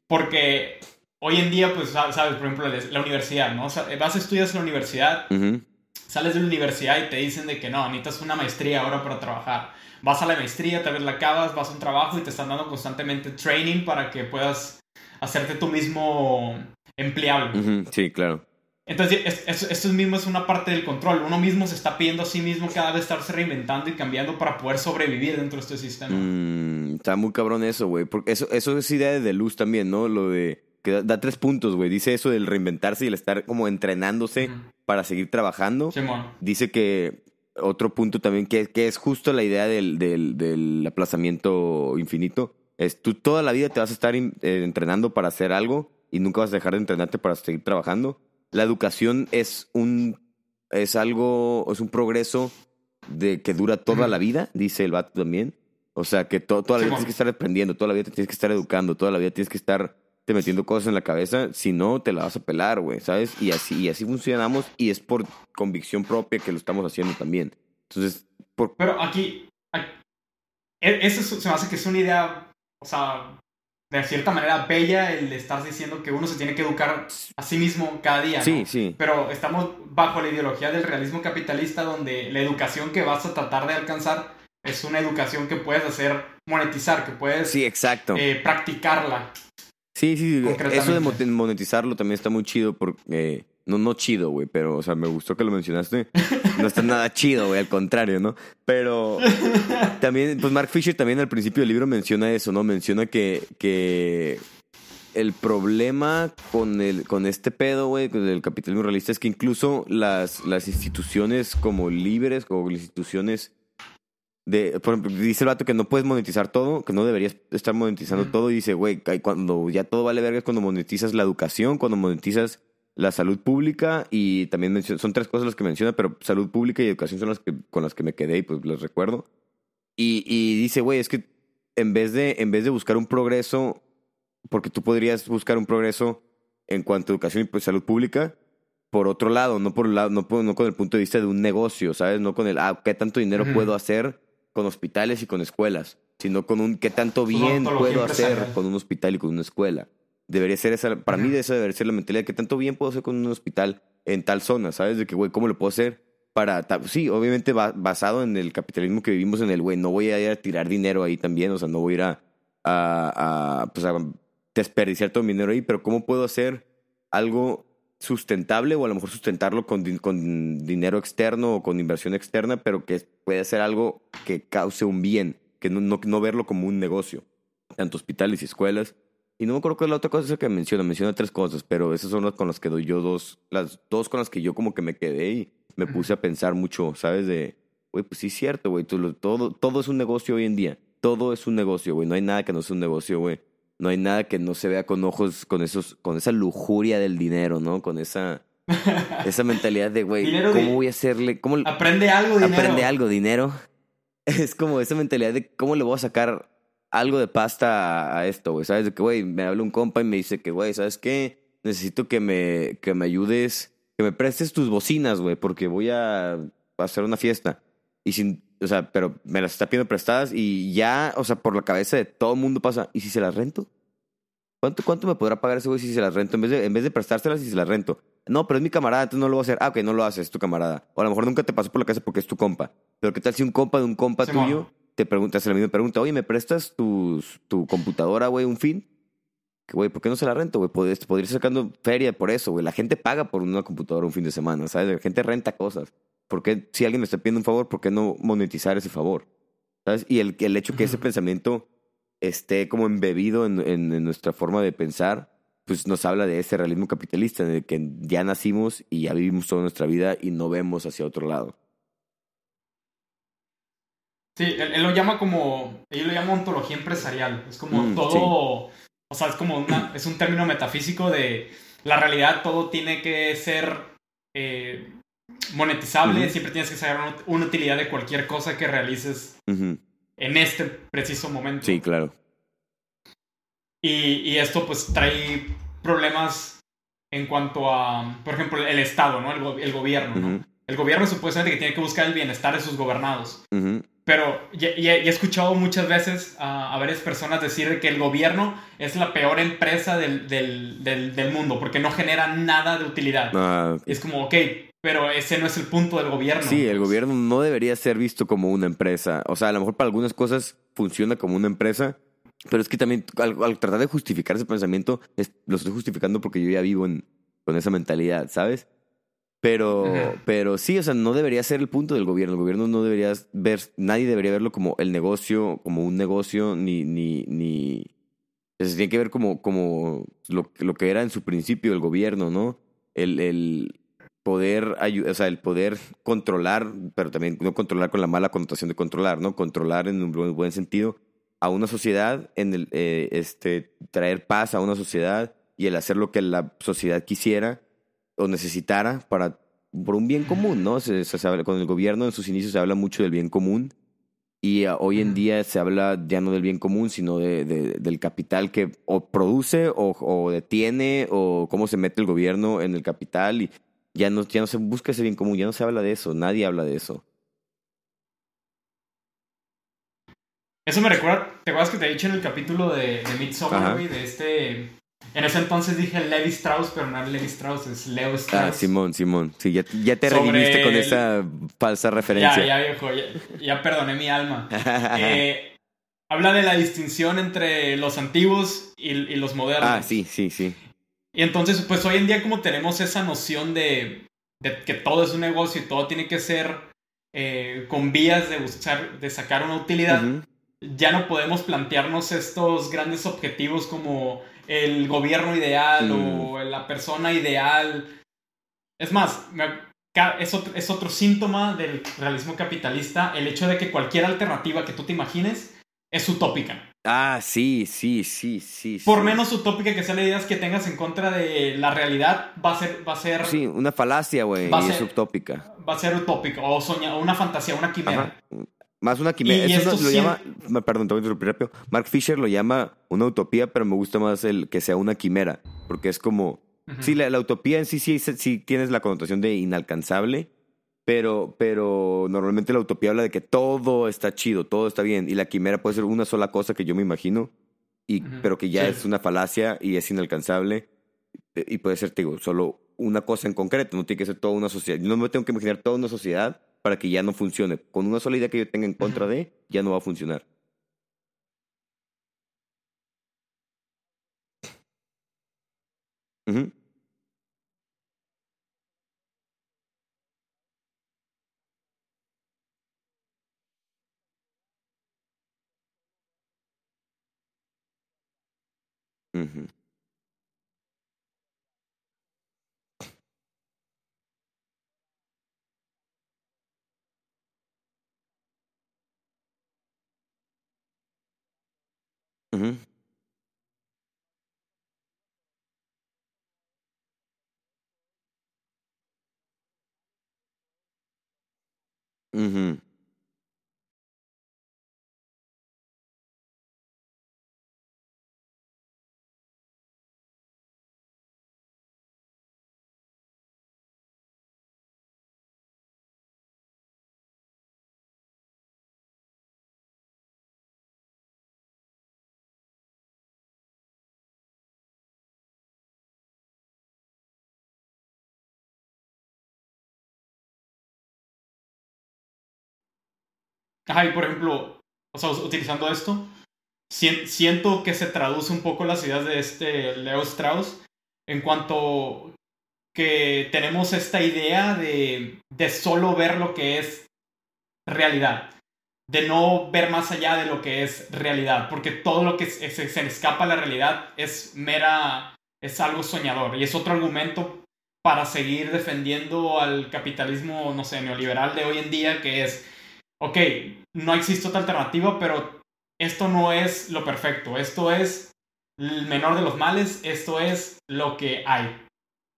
porque hoy en día pues sabes, por ejemplo la universidad, ¿no? O sea, vas a estudiar en la universidad uh-huh. Sales de la universidad y te dicen de que no, necesitas una maestría ahora para trabajar. Vas a la maestría, tal vez la acabas, vas a un trabajo y te están dando constantemente training para que puedas hacerte tú mismo empleable. Uh-huh, sí, claro. Entonces, es, es, esto mismo es una parte del control. Uno mismo se está pidiendo a sí mismo cada vez estarse reinventando y cambiando para poder sobrevivir dentro de este sistema. Mm, está muy cabrón eso, güey. Porque eso, eso es idea de Deleuze también, ¿no? Lo de... que da, da tres puntos, güey. Dice eso del reinventarse y el estar como entrenándose uh-huh. para seguir trabajando. Sí, dice que otro punto también que, que es justo la idea del, del, del aplazamiento infinito. Es tú toda la vida te vas a estar in, eh, entrenando para hacer algo y nunca vas a dejar de entrenarte para seguir trabajando. La educación es un es algo, es un progreso de que dura toda uh-huh. la vida, dice el vato también. O sea, que to, toda la sí, vida man. tienes que estar aprendiendo, toda la vida te tienes que estar educando, toda la vida tienes que estar te metiendo cosas en la cabeza, si no, te la vas a pelar, güey, ¿sabes? Y así, y así funcionamos, y es por convicción propia que lo estamos haciendo también. Entonces, por... Pero aquí, aquí, eso se me hace que es una idea, o sea, de cierta manera bella el estar diciendo que uno se tiene que educar a sí mismo cada día, ¿no? Sí, sí. Pero estamos bajo la ideología del realismo capitalista, donde la educación que vas a tratar de alcanzar es una educación que puedes hacer monetizar, que puedes... Sí, exacto. Eh, practicarla. Sí, sí, eso de monetizarlo también está muy chido porque... Eh, no, no chido, güey, pero, o sea, me gustó que lo mencionaste. No está nada chido, güey, al contrario, ¿no? Pero también, pues Mark Fisher también al principio del libro menciona eso, ¿no? Menciona que, que el problema con, el, con este pedo, güey, del capitalismo realista es que incluso las, las instituciones como libres o instituciones... De, por ejemplo, dice el vato que no puedes monetizar todo, que no deberías estar monetizando mm. todo. Y dice, güey, cuando ya todo vale verga es cuando monetizas la educación, cuando monetizas la salud pública. Y también menciona, son tres cosas las que menciona, pero salud pública y educación son las que con las que me quedé y pues las recuerdo. Y, y dice, güey, es que en vez de, en vez de buscar un progreso, porque tú podrías buscar un progreso en cuanto a educación y pues, salud pública, por otro lado, no, por el lado no, por, no con el punto de vista de un negocio, ¿sabes? No con el, ah, ¿qué tanto dinero mm. puedo hacer con hospitales y con escuelas, sino con un qué tanto bien puedo hacer con un hospital y con una escuela. Debería ser esa, para uh-huh. mí de esa debería ser la mentalidad, qué tanto bien puedo hacer con un hospital en tal zona, ¿sabes? De que, güey, ¿cómo lo puedo hacer? Para ta- sí, obviamente va- basado en el capitalismo que vivimos en el, güey, no voy a ir a tirar dinero ahí también, o sea, no voy a ir a, a, a, pues a desperdiciar todo mi dinero ahí, pero ¿cómo puedo hacer algo sustentable o a lo mejor sustentarlo con, din- con dinero externo o con inversión externa, pero que puede ser algo que cause un bien, que no, no, no verlo como un negocio, tanto hospitales y escuelas. Y no me acuerdo cuál es la otra cosa que menciona, menciona tres cosas, pero esas son las con las que doy yo dos, las dos con las que yo como que me quedé y me puse a pensar mucho, ¿sabes? De, güey, pues sí es cierto, güey, todo, todo es un negocio hoy en día, todo es un negocio, güey, no hay nada que no sea un negocio, güey. No hay nada que no se vea con ojos, con esos, con esa lujuria del dinero, ¿no? Con esa, esa mentalidad de, güey, ¿cómo de... voy a hacerle? Cómo... Aprende algo, dinero. Aprende algo, dinero. Es como esa mentalidad de, ¿cómo le voy a sacar algo de pasta a, a esto, güey? ¿Sabes? De que, güey, me habla un compa y me dice que, güey, ¿sabes qué? Necesito que me, que me ayudes, que me prestes tus bocinas, güey, porque voy a hacer una fiesta. Y si o sea, pero me las está pidiendo prestadas y ya, o sea, por la cabeza de todo mundo pasa, ¿y si se las rento? ¿Cuánto, cuánto me podrá pagar ese güey si se las rento? En vez de, en vez de prestárselas y se las rento. No, pero es mi camarada, entonces no lo voy a hacer. Ah, ok, no lo haces, es tu camarada. O a lo mejor nunca te pasó por la cabeza porque es tu compa. Pero ¿qué tal si un compa de un compa sí, tuyo man. te pregunta, se la misma pregunta, oye, ¿me prestas tus, tu computadora, güey, un fin? Que, güey, ¿por qué no se la rento, güey? Podrías ir sacando feria por eso, güey. La gente paga por una computadora un fin de semana, ¿sabes? La gente renta cosas. ¿Por qué, si alguien me está pidiendo un favor, por qué no monetizar ese favor? ¿Sabes? Y el, el hecho que ese pensamiento esté como embebido en, en, en nuestra forma de pensar, pues nos habla de ese realismo capitalista en el que ya nacimos y ya vivimos toda nuestra vida y no vemos hacia otro lado. Sí, él, él lo llama como... Él lo llama ontología empresarial. Es como mm, todo... Sí. O sea, es como una, es un término metafísico de... La realidad, todo tiene que ser eh, monetizable. Uh-huh. Siempre tienes que sacar una utilidad de cualquier cosa que realices uh-huh. en este preciso momento. Sí, claro. Y, y esto pues trae problemas en cuanto a, por ejemplo, el Estado, ¿no? El, go- el gobierno, ¿no? Uh-huh. El gobierno supuestamente que tiene que buscar el bienestar de sus gobernados. Uh-huh. Pero y, y, y he escuchado muchas veces a, a varias personas decir que el gobierno es la peor empresa del, del, del, del mundo porque no genera nada de utilidad. Ah, okay. Es como, ok, pero ese no es el punto del gobierno. Sí, el gobierno no debería ser visto como una empresa. O sea, a lo mejor para algunas cosas funciona como una empresa, pero es que también al, al tratar de justificar ese pensamiento, es, lo estoy justificando porque yo ya vivo en, con esa mentalidad, ¿sabes? Pero, uh-huh. pero sí, o sea, no debería ser el punto del gobierno. El gobierno no debería ver, nadie debería verlo como el negocio, como un negocio, ni, ni, ni. O sea, se tiene que ver como, como lo, lo que era en su principio el gobierno, ¿no? El, el poder, o sea, el poder controlar, pero también no controlar con la mala connotación de controlar, ¿no? Controlar en un buen sentido a una sociedad, en el, eh, este, traer paz a una sociedad y el hacer lo que la sociedad quisiera o necesitara para, por un bien común, ¿no? Se, se, se habla, con el gobierno en sus inicios se habla mucho del bien común y uh, hoy en día se habla ya no del bien común, sino de, de, del capital que o produce o, o detiene o cómo se mete el gobierno en el capital y ya no, ya no se busca ese bien común, ya no se habla de eso, nadie habla de eso. Eso me recuerda, ¿te acuerdas que te he dicho en el capítulo de, de Midsommar, güey, de este... En ese entonces dije Levi Strauss, pero no Levi Strauss, es Leo Strauss. Ah, Simón, Simón. Sí, ya, ya te Sobre redimiste con el... esa falsa referencia. Ya, ya viejo, ya, ya perdoné mi alma. eh, habla de la distinción entre los antiguos y, y los modernos. Ah, sí, sí, sí. Y entonces, pues hoy en día como tenemos esa noción de, de que todo es un negocio y todo tiene que ser eh, con vías de buscar, de sacar una utilidad, uh-huh. ya no podemos plantearnos estos grandes objetivos como... el gobierno ideal mm. o la persona ideal. Es más, es otro, es otro síntoma del realismo capitalista el hecho de que cualquier alternativa que tú te imagines es utópica. Ah, sí, sí, sí, sí. Por sí. menos utópica que sea la idea que tengas en contra de la realidad, va a ser... Va a ser sí, una falacia, güey, es utópica. Va a ser utópica, o soñar, una fantasía, una quimera. Ajá. Más una quimera. Eso lo llama, siempre... Perdón, te voy a interrumpir rápido. Mark Fisher lo llama una utopía, pero me gusta más el que sea una quimera, porque es como... Uh-huh. Sí, la, la utopía en sí, sí sí tienes la connotación de inalcanzable, pero, pero normalmente la utopía habla de que todo está chido, todo está bien, y la quimera puede ser una sola cosa que yo me imagino, y, uh-huh. pero que ya sí. es una falacia y es inalcanzable, y puede ser, te digo, solo una cosa en concreto, no tiene que ser toda una sociedad. Yo no me tengo que imaginar toda una sociedad para que ya no funcione. Con una sola idea que yo tenga en contra de, ya no va a funcionar. Uh-huh. Uh-huh. Uh-huh. Uh-huh. Ajá, y por ejemplo, o sea, utilizando esto, si, siento que se traduce un poco las ideas de este Leo Strauss en cuanto que tenemos esta idea de, de solo ver lo que es realidad, de no ver más allá de lo que es realidad, porque todo lo que se, se, se escapa a la realidad es mera, es algo soñador, y es otro argumento para seguir defendiendo al capitalismo, no sé, neoliberal de hoy en día, que es, ok, no existe otra alternativa, pero esto no es lo perfecto, esto es el menor de los males, esto es lo que hay.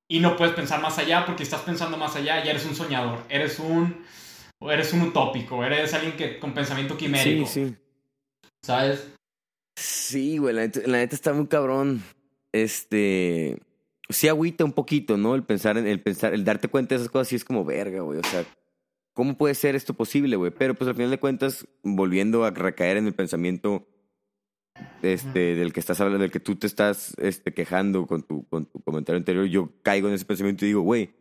Y no puedes pensar más allá, porque estás pensando más allá y eres un soñador, eres un... O eres un utópico, eres alguien que con pensamiento quimérico. Sí, sí. ¿Sabes? Sí, güey, la neta, la neta está muy cabrón. Este. Sí, agüita un poquito, ¿no? El pensar, en, el pensar, el darte cuenta de esas cosas, sí es como verga, güey. O sea, ¿cómo puede ser esto posible, güey? Pero pues al final de cuentas, volviendo a recaer en el pensamiento este, del que estás hablando, del que tú te estás este, quejando con tu, con tu comentario anterior, yo caigo en ese pensamiento y digo, güey.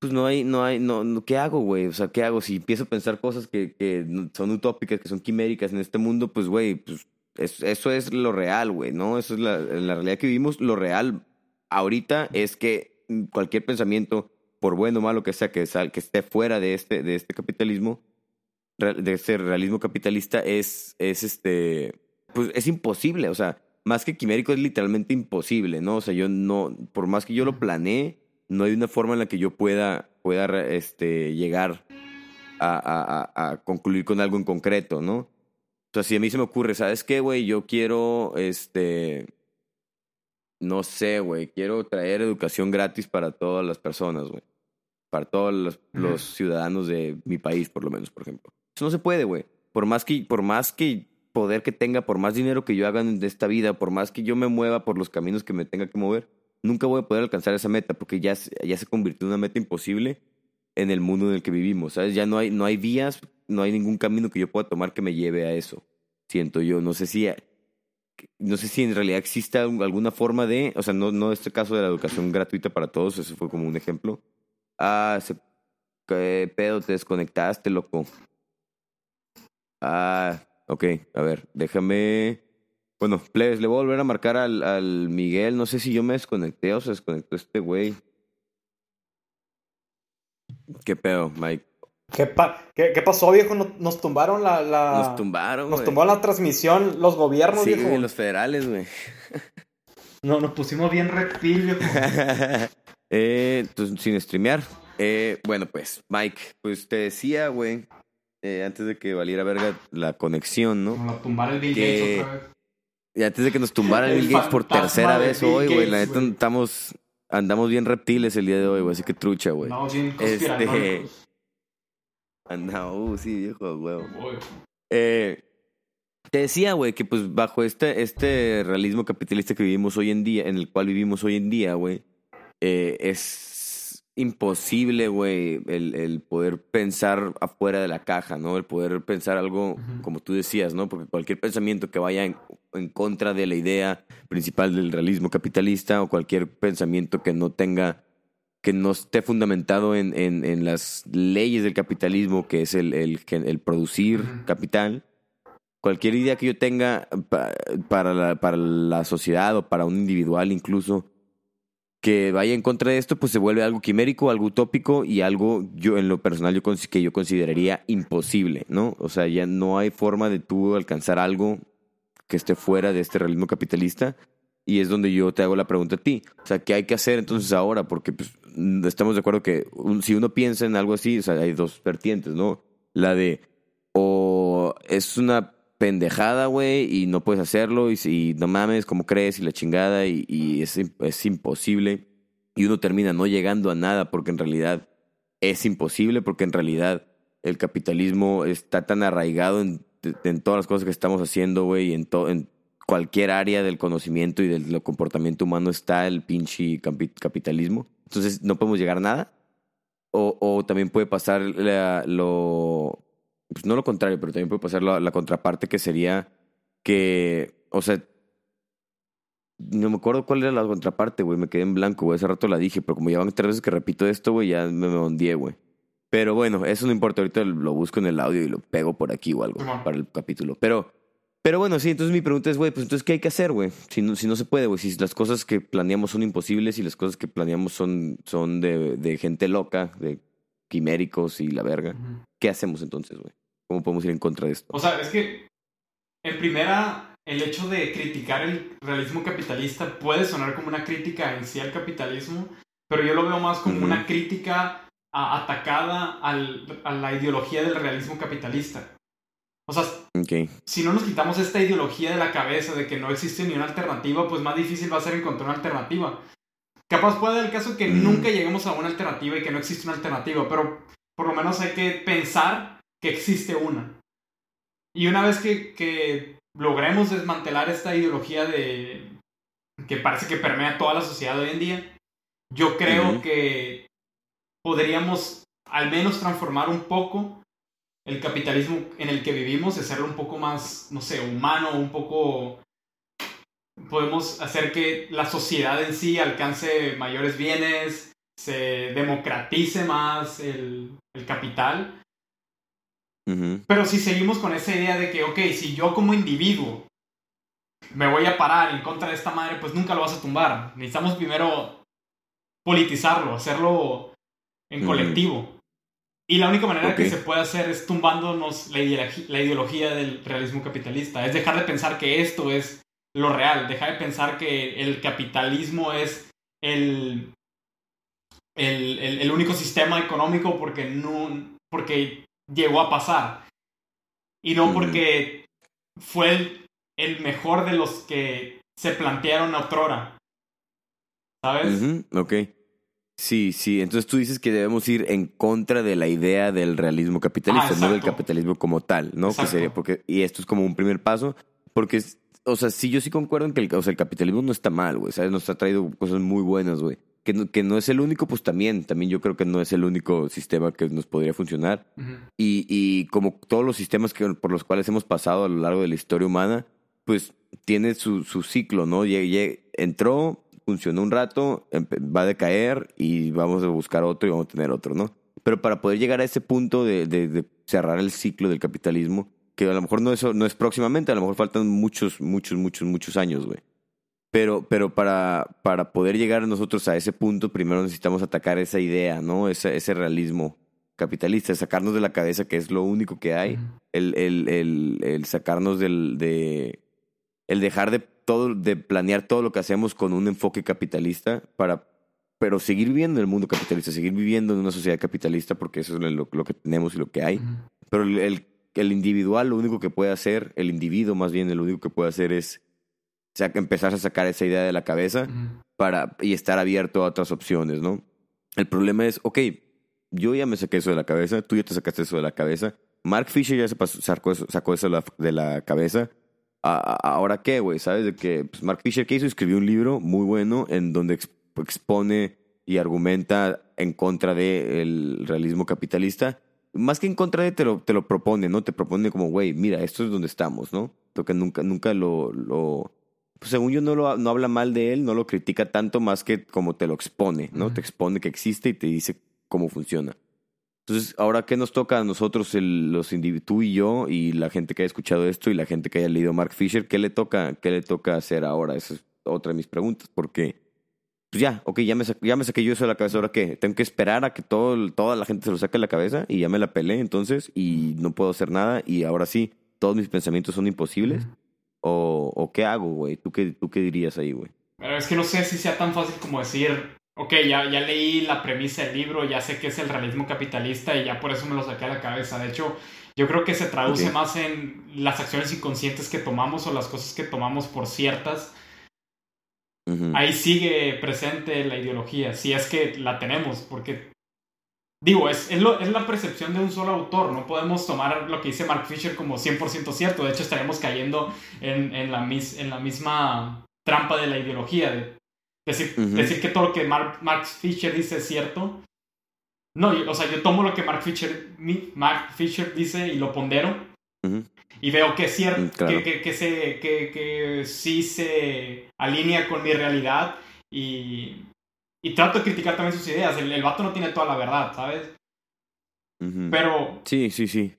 Pues no hay, no hay, no, no, ¿qué hago, güey? O sea, ¿qué hago? Si empiezo a pensar cosas que, que son utópicas, que son quiméricas en este mundo, pues, güey, pues es, eso es lo real, güey, ¿no? Eso es la, la realidad que vivimos. Lo real ahorita es que cualquier pensamiento, por bueno o malo que sea, que, sal, que esté fuera de este, de este capitalismo, de este realismo capitalista, es, es este, pues es imposible. O sea, más que quimérico es literalmente imposible, ¿no? O sea, yo no, por más que yo lo planeé, no hay una forma en la que yo pueda, pueda este, llegar a, a, a concluir con algo en concreto, ¿no? O sea, si a mí se me ocurre, ¿sabes qué, güey? Yo quiero, este, no sé, güey, quiero traer educación gratis para todas las personas, güey. Para todos los, los ciudadanos de mi país, por lo menos, por ejemplo. Eso no se puede, güey. Por más que, por más que poder que tenga, por más dinero que yo haga de esta vida, por más que yo me mueva por los caminos que me tenga que mover, nunca voy a poder alcanzar esa meta porque ya, ya se convirtió en una meta imposible en el mundo en el que vivimos, ¿sabes? Ya no hay, no hay vías, no hay ningún camino que yo pueda tomar que me lleve a eso. Siento yo, no sé si, no sé si en realidad exista alguna forma de, o sea, no, no este caso de la educación gratuita para todos, eso fue como un ejemplo. Ah, se, ¿qué pedo? Te desconectaste, loco. Ah, ok, a ver, déjame... Bueno, plebes, le voy a volver a marcar al, al Miguel. No sé si yo me desconecté o se desconectó este güey. ¿Qué pedo, Mike? ¿Qué, pa- qué, qué pasó, viejo? Nos, nos tumbaron la... la... Nos tumbaron, Nos wey. tumbaron la transmisión los gobiernos, sí, viejo. Sí, los federales, güey. No, nos pusimos bien reptil, viejo. eh, pues, sin streamear. Eh, bueno, pues, Mike, pues te decía, güey, eh, antes de que valiera verga la conexión, ¿no? Nos tumbaron el Bill que... Gates otra vez. Y antes de que nos tumbaran el Bill Gates por tercera vez hoy, güey, la neta estamos, andamos bien reptiles el día de hoy, güey, así que trucha, güey. No, bien conspiradores. Andamos, uh, sí, viejo, güey. Eh, te decía, güey, que pues bajo este, este realismo capitalista que vivimos hoy en día, en el cual vivimos hoy en día, güey, eh, es imposible, güey, el, el poder pensar afuera de la caja, ¿no? El poder pensar algo, uh-huh. como tú decías, ¿no? Porque cualquier pensamiento que vaya en... en contra de la idea principal del realismo capitalista o cualquier pensamiento que no tenga, que no esté fundamentado en, en, en las leyes del capitalismo, que es el, el, el producir capital, cualquier idea que yo tenga pa, para, la, para la sociedad o para un individual incluso, que vaya en contra de esto, pues se vuelve algo quimérico, algo utópico y algo yo en lo personal yo que yo consideraría imposible, ¿no? O sea, ya no hay forma de tú alcanzar algo que esté fuera de este realismo capitalista, y es donde yo te hago la pregunta a ti. O sea, ¿qué hay que hacer entonces ahora? Porque pues, estamos de acuerdo que un, si uno piensa en algo así, o sea, hay dos vertientes, ¿no? La de, o oh, es una pendejada, güey, y no puedes hacerlo, y, y no mames, ¿cómo crees? Y la chingada, y, y es, es imposible. Y uno termina no llegando a nada porque en realidad es imposible, porque en realidad el capitalismo está tan arraigado en en todas las cosas que estamos haciendo, güey, en, to- en cualquier área del conocimiento y del comportamiento humano está el pinche capi- capitalismo. Entonces, no podemos llegar a nada. O, o también puede pasar la, lo... Pues no lo contrario, pero también puede pasar la, la contraparte que sería que... O sea, no me acuerdo cuál era la contraparte, güey. Me quedé en blanco, güey. Hace rato la dije, pero como ya van tres veces que repito esto, güey, ya me, me ondeé, güey. Pero bueno, eso no importa. Ahorita lo busco en el audio y lo pego por aquí o algo para el capítulo. Pero, pero bueno, sí, entonces mi pregunta es, güey, pues entonces, ¿qué hay que hacer, güey? Si no, si no se puede, güey. Si las cosas que planeamos son imposibles y las cosas que planeamos son, son de, de gente loca, de quiméricos y la verga. Uh-huh. ¿Qué hacemos entonces, güey? ¿Cómo podemos ir en contra de esto? O sea, es que, en primera, el hecho de criticar el realismo capitalista puede sonar como una crítica en sí al capitalismo, pero yo lo veo más como uh-huh. una crítica... A, atacada al, a la ideología del realismo capitalista. O sea, okay. si no nos quitamos esta ideología de la cabeza de que no existe ni una alternativa, pues más difícil va a ser encontrar una alternativa. Capaz puede el caso que mm. nunca lleguemos a una alternativa y que no existe una alternativa, pero por lo menos hay que pensar que existe una. Y una vez que, que logremos desmantelar esta ideología de que parece que permea toda la sociedad hoy en día, yo creo mm. que podríamos al menos transformar un poco el capitalismo en el que vivimos y hacerlo un poco más, no sé, humano, un poco... Podemos hacer que la sociedad en sí alcance mayores bienes, se democratice más el, el capital. Uh-huh. Pero si seguimos con esa idea de que, ok, si yo como individuo me voy a parar en contra de esta madre, pues nunca lo vas a tumbar. Necesitamos primero politizarlo, hacerlo... en colectivo. Mm. Y la única manera okay. que se puede hacer es tumbándonos la ideología, la ideología del realismo capitalista. Es dejar de pensar que esto es lo real. Dejar de pensar que el capitalismo es el, el, el, el único sistema económico porque, no, porque llegó a pasar. Y no mm. porque fue el, el mejor de los que se plantearon otrora. ¿Sabes? Mm-hmm. Ok. Sí, sí. Entonces tú dices que debemos ir en contra de la idea del realismo capitalista, ah, no del capitalismo como tal, ¿no? Que sería porque, y esto es como un primer paso, porque, o sea, sí, yo sí concuerdo en que el, o sea, el capitalismo no está mal, güey, ¿sabes? Nos ha traído cosas muy buenas, güey. Que no, que no es el único, pues también, también yo creo que no es el único sistema que nos podría funcionar. Uh-huh. Y, y como todos los sistemas que, por los cuales hemos pasado a lo largo de la historia humana, pues tiene su, su ciclo, ¿no? Llegué, entró... funcionó un rato, va a decaer y vamos a buscar otro y vamos a tener otro, ¿no? Pero para poder llegar a ese punto de, de, de cerrar el ciclo del capitalismo, que a lo mejor no es, no es próximamente, a lo mejor faltan muchos, muchos, muchos, muchos años, güey. Pero, pero para, para poder llegar nosotros a ese punto, primero necesitamos atacar esa idea, ¿no? Ese, ese realismo capitalista, sacarnos de la cabeza que es lo único que hay, el, el, el, el sacarnos del... de, el dejar de... Todo, de planear todo lo que hacemos con un enfoque capitalista, para, pero seguir viviendo en el mundo capitalista, seguir viviendo en una sociedad capitalista, porque eso es lo, lo que tenemos y lo que hay. Uh-huh. Pero el, el individual, lo único que puede hacer, el individuo más bien, lo único que puede hacer es o sea, empezar a sacar esa idea de la cabeza uh-huh. para, y estar abierto a otras opciones, ¿no? El problema es, ok, yo ya me saqué eso de la cabeza, tú ya te sacaste eso de la cabeza, Mark Fisher ya se pasó, sacó, sacó eso de la, de la cabeza. ¿Ahora qué, güey? ¿Sabes? De que pues Mark Fisher, ¿qué hizo? Escribió un libro muy bueno en donde expone y argumenta en contra del realismo capitalista. Más que en contra de, te lo, te lo propone, ¿no? Te propone como, güey, mira, esto es donde estamos, ¿no? Porque nunca, nunca lo... lo pues según yo, no, lo, no habla mal de él, no lo critica tanto más que como te lo expone, ¿no? Uh-huh. Te expone que existe y te dice cómo funciona. Entonces, ¿ahora qué nos toca a nosotros, el, los individu- tú y yo, y la gente que haya escuchado esto y la gente que haya leído Mark Fisher? ¿Qué le toca, qué le toca hacer ahora? Esa es otra de mis preguntas, porque pues ya, ok, ya me, sa- ya me saqué yo eso de la cabeza, ¿ahora qué? ¿Tengo que esperar a que todo, toda la gente se lo saque de la cabeza y ya me la peleé entonces y no puedo hacer nada y ahora sí, todos mis pensamientos son imposibles? Mm. ¿O, o qué hago, güey? ¿Tú qué, ¿Tú qué dirías ahí, güey? Pero es que no sé si sea tan fácil como decir... Ok, ya, ya leí la premisa del libro, ya sé que es el realismo capitalista y ya por eso me lo saqué a la cabeza. De hecho, yo creo que se traduce okay. más en las acciones inconscientes que tomamos o las cosas que tomamos por ciertas. Uh-huh. Ahí sigue presente la ideología, si es que la tenemos, porque... Digo, es, es, lo, es la percepción de un solo autor, no podemos tomar lo que dice Mark Fisher como cien por ciento cierto. De hecho, estaremos cayendo en, en, la, mis, en la misma trampa de la ideología, de Decir, uh-huh. decir que todo lo que Mark, Mark Fisher dice es cierto. No, yo, o sea, yo tomo lo que Mark Fisher, Mark Fisher dice y lo pondero. Uh-huh. Y veo que es cierto, mm, claro. que, que, que, se, que, que sí se alinea con mi realidad. Y, y trato de criticar también sus ideas. El, el vato no tiene toda la verdad, ¿sabes? Uh-huh. Pero... Sí, sí, sí.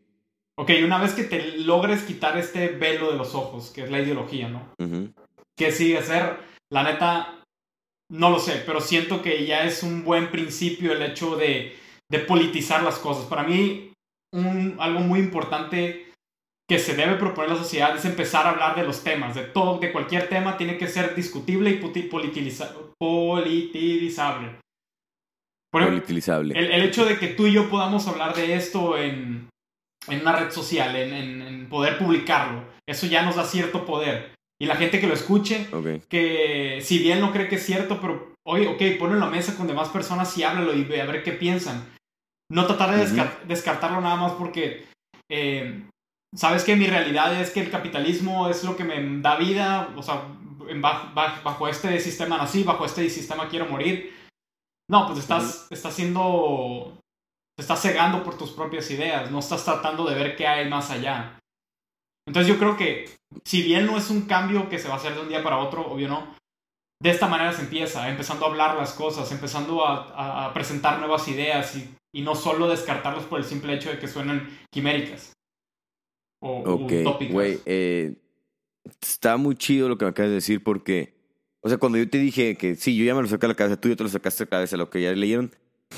Ok, una vez que te logres quitar este velo de los ojos, que es la ideología, ¿no? Uh-huh. ¿Qué sigue hacer? La neta, no lo sé, pero siento que ya es un buen principio el hecho de, de politizar las cosas. Para mí, un, algo muy importante que se debe proponer la sociedad es empezar a hablar de los temas, de todo, de cualquier tema tiene que ser discutible y politiza, politizable. Por ejemplo, politizable. El, el hecho de que tú y yo podamos hablar de esto en... en una red social, en, en, en poder publicarlo. Eso ya nos da cierto poder. Y la gente que lo escuche, okay, que si bien no cree que es cierto, pero, oye, ok, ponlo en la mesa con demás personas y háblalo y ve a ver qué piensan. No tratar de uh-huh. descart- descartarlo nada más porque, eh, ¿sabes qué? Mi realidad es que el capitalismo es lo que me da vida, o sea, en bajo, bajo, bajo este sistema nací, bajo este sistema quiero morir. No, pues estás, uh-huh. estás siendo... Te estás cegando por tus propias ideas, no estás tratando de ver qué hay más allá. Entonces yo creo que, si bien no es un cambio que se va a hacer de un día para otro, obvio no, de esta manera se empieza, empezando a hablar las cosas, empezando a, a presentar nuevas ideas y, y no solo descartarlas por el simple hecho de que suenen quiméricas o okay, utópicas. Güey, eh, está muy chido lo que me acabas de decir porque, o sea, cuando yo te dije que sí, yo ya me lo saqué a la cabeza, tú ya te lo sacaste a la cabeza, lo que ya leyeron...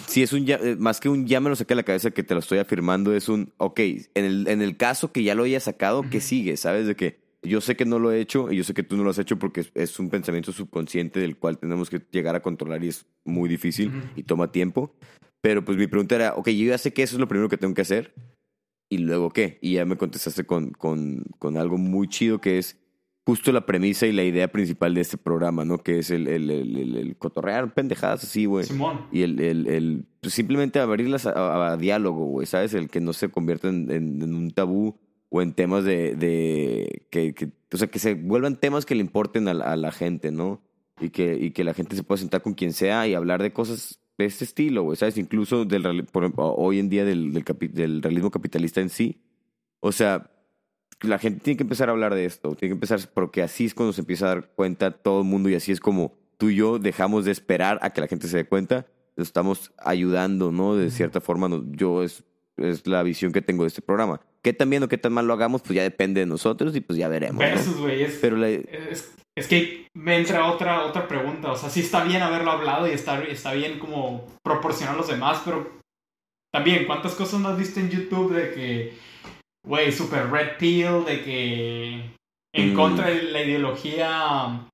Sí, es un ya, más que un ya me lo saqué a la cabeza que te lo estoy afirmando, es un ok, en el, en el caso que ya lo haya sacado, uh-huh. ¿qué sigue? ¿Sabes? De que yo sé que no lo he hecho y yo sé que tú no lo has hecho porque es, es un pensamiento subconsciente del cual tenemos que llegar a controlar y es muy difícil uh-huh. y toma tiempo. Pero pues mi pregunta era, ok, yo ya sé que eso es lo primero que tengo que hacer y luego ¿qué? Y ya me contestaste con, con, con algo muy chido que es justo la premisa y la idea principal de este programa, ¿no? Que es el, el, el, el, el cotorrear pendejadas así, güey. Simón. Y el, el, el pues simplemente abrirlas a, a, a diálogo, güey, ¿sabes? El que no se convierta en, en, en un tabú o en temas de... de que, que, o sea, que se vuelvan temas que le importen a, a la gente, ¿no? Y que, y que la gente se pueda sentar con quien sea y hablar de cosas de este estilo, güey, ¿sabes? Incluso del, por ejemplo, hoy en día del, del, capi, del realismo capitalista en sí. O sea... La gente tiene que empezar a hablar de esto, tiene que empezar, porque así es cuando se empieza a dar cuenta todo el mundo y así es como tú y yo dejamos de esperar a que la gente se dé cuenta, lo estamos ayudando, ¿no? De cierta forma, no, yo es, es la visión que tengo de este programa. ¿Qué tan bien o qué tan mal lo hagamos? Pues ya depende de nosotros y pues ya veremos. Besos, ¿no? Wey, es, Pero la... es, es que me entra otra, otra pregunta, o sea, sí está bien haberlo hablado y está, está bien como proporcionar a los demás, pero también, ¿cuántas cosas no has visto en YouTube de que... Güey, super red pill, de que en mm. contra de la ideología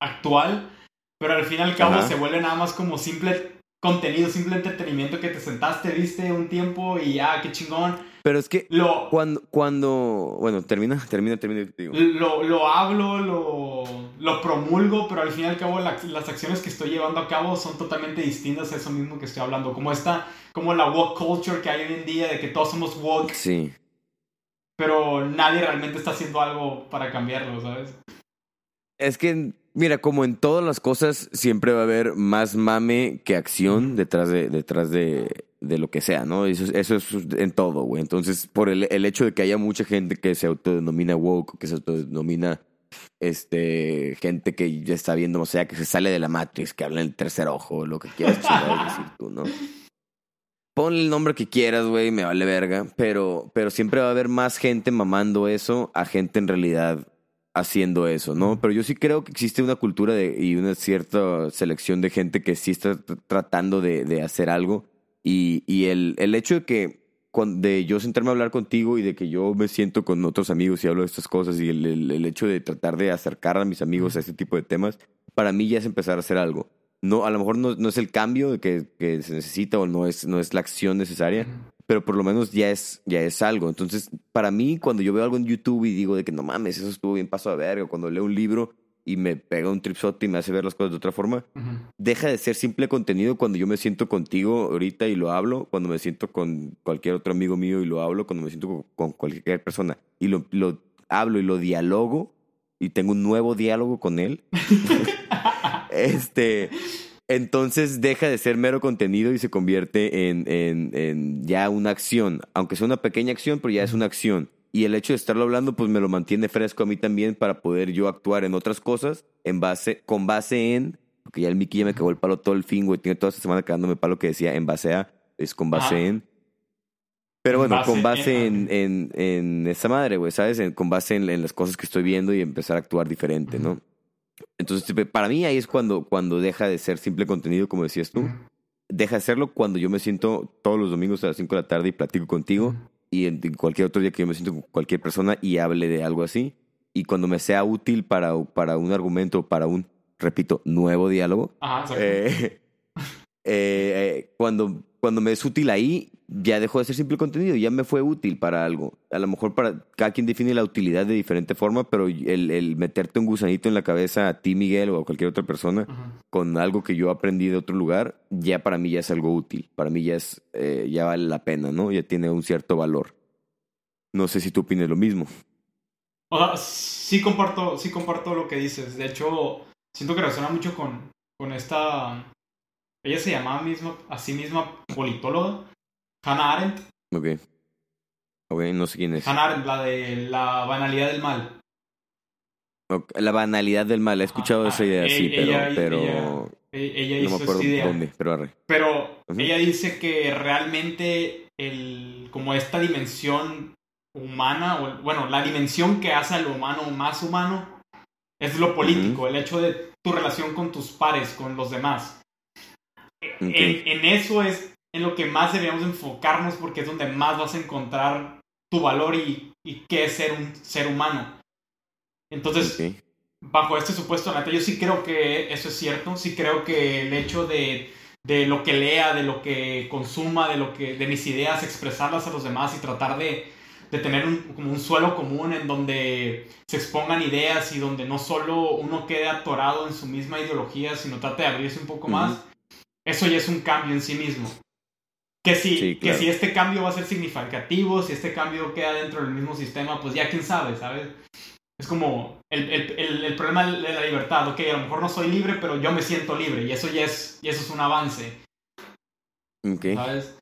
actual, pero al fin y al cabo Ajá. se vuelve nada más como simple contenido, simple entretenimiento que te sentaste, viste un tiempo y ya, ah, qué chingón. Pero es que lo, cuando, cuando, bueno, termina, termina, termina. Digo. Lo, lo hablo, lo, lo promulgo, pero al fin y al cabo la, las acciones que estoy llevando a cabo son totalmente distintas a eso mismo que estoy hablando. Como esta, como la woke culture que hay hoy en día de que todos somos woke. Sí. Pero nadie realmente está haciendo algo para cambiarlo, ¿sabes? Es que, mira, como en todas las cosas, siempre va a haber más mame que acción detrás de, detrás de... de lo que sea, ¿no? Eso, eso es en todo, güey. Entonces, por el, el hecho de que haya mucha gente que se autodenomina woke, que se autodenomina este, gente que ya está viendo, o sea, que se sale de la Matrix, que habla en el tercer ojo, lo que quieras decir tú, ¿no? Ponle el nombre que quieras, güey, me vale verga, pero, pero siempre va a haber más gente mamando eso a gente en realidad haciendo eso, ¿no? Pero yo sí creo que existe una cultura de, y una cierta selección de gente que sí está t- tratando de, de hacer algo. Y, y el, el hecho de que cuando, de yo sentarme a hablar contigo y de que yo me siento con otros amigos y hablo de estas cosas y el, el, el hecho de tratar de acercar a mis amigos a este tipo de temas, para mí ya es empezar a hacer algo. No, a lo mejor no, no es el cambio que, que se necesita o no es, no es la acción necesaria, pero por lo menos ya es, ya es algo. Entonces, para mí, cuando yo veo algo en YouTube y digo de que no mames, eso estuvo bien paso a verga, cuando leo un libro... y me pega un tripsote y me hace ver las cosas de otra forma, uh-huh. deja de ser simple contenido cuando yo me siento contigo ahorita y lo hablo, cuando me siento con cualquier otro amigo mío y lo hablo, cuando me siento con, con cualquier persona y lo, lo hablo y lo dialogo y tengo un nuevo diálogo con él. este entonces deja de ser mero contenido y se convierte en, en, en ya una acción, aunque sea una pequeña acción, pero ya es una acción. Y el hecho de estarlo hablando, pues me lo mantiene fresco a mí también para poder yo actuar en otras cosas en base, con base en... Porque ya el Mickey ya me cagó el palo todo el fin, güey. Tiene toda esta semana cagándome el palo que decía en base a, es con base ah. en. Pero bueno, base con base en, en, en, en esa madre, güey, ¿sabes? En, con base en, en las cosas que estoy viendo y empezar a actuar diferente, ¿no? Entonces, para mí ahí es cuando, cuando deja de ser simple contenido, como decías tú. Deja de serlo cuando yo me siento todos los domingos a las cinco de la tarde y platico contigo y en, en cualquier otro día que yo me siento con cualquier persona y hable de algo así. Y cuando me sea útil para, para un argumento, para un, repito, nuevo diálogo. Ajá, eh, eh, eh, cuando, cuando me es útil ahí, ya dejó de ser simple contenido, ya me fue útil para algo. A lo mejor para cada quien define la utilidad de diferente forma, pero el, el meterte un gusanito en la cabeza a ti, Miguel, o a cualquier otra persona, ajá, con algo que yo aprendí de otro lugar, ya para mí ya es algo útil. Para mí ya, es, eh, ya vale la pena, ¿no? Ya tiene un cierto valor. No sé si tú opines lo mismo. O sea, sí comparto, sí comparto lo que dices. De hecho, siento que resuena mucho con, con esta... Ella se llamaba misma, a sí misma politóloga, Hannah Arendt. Ok. Ok, no sé quién es. Hannah Arendt, la de la banalidad del mal. Okay, la banalidad del mal, he escuchado ah, esa idea, ella, sí, pero... Ella, pero ella, ella hizo no me acuerdo idea. Dónde, pero arre. Pero uh-huh. Ella dice que realmente el, como esta dimensión... humana, o, bueno, la dimensión que hace al humano más humano es lo político, uh-huh. El hecho de tu relación con tus pares, con los demás. Okay. En, en eso es en lo que más deberíamos enfocarnos porque es donde más vas a encontrar tu valor y, y qué es ser un ser humano. Entonces, okay. Bajo este supuesto, yo sí creo que eso es cierto, sí creo que el hecho de, de lo que lea, de lo que consuma, de, lo que, de mis ideas, expresarlas a los demás y tratar de de tener un, como un suelo común en donde se expongan ideas y donde no solo uno quede atorado en su misma ideología, sino trate de abrirse un poco uh-huh. más, eso ya es un cambio en sí mismo. Que si, sí, claro. que si este cambio va a ser significativo, si este cambio queda dentro del mismo sistema, pues ya quién sabe, ¿sabes? Es como el, el, el, el problema de la libertad, ok, a lo mejor no soy libre, pero yo me siento libre, y eso ya es, y eso es un avance. Okay. ¿Sabes?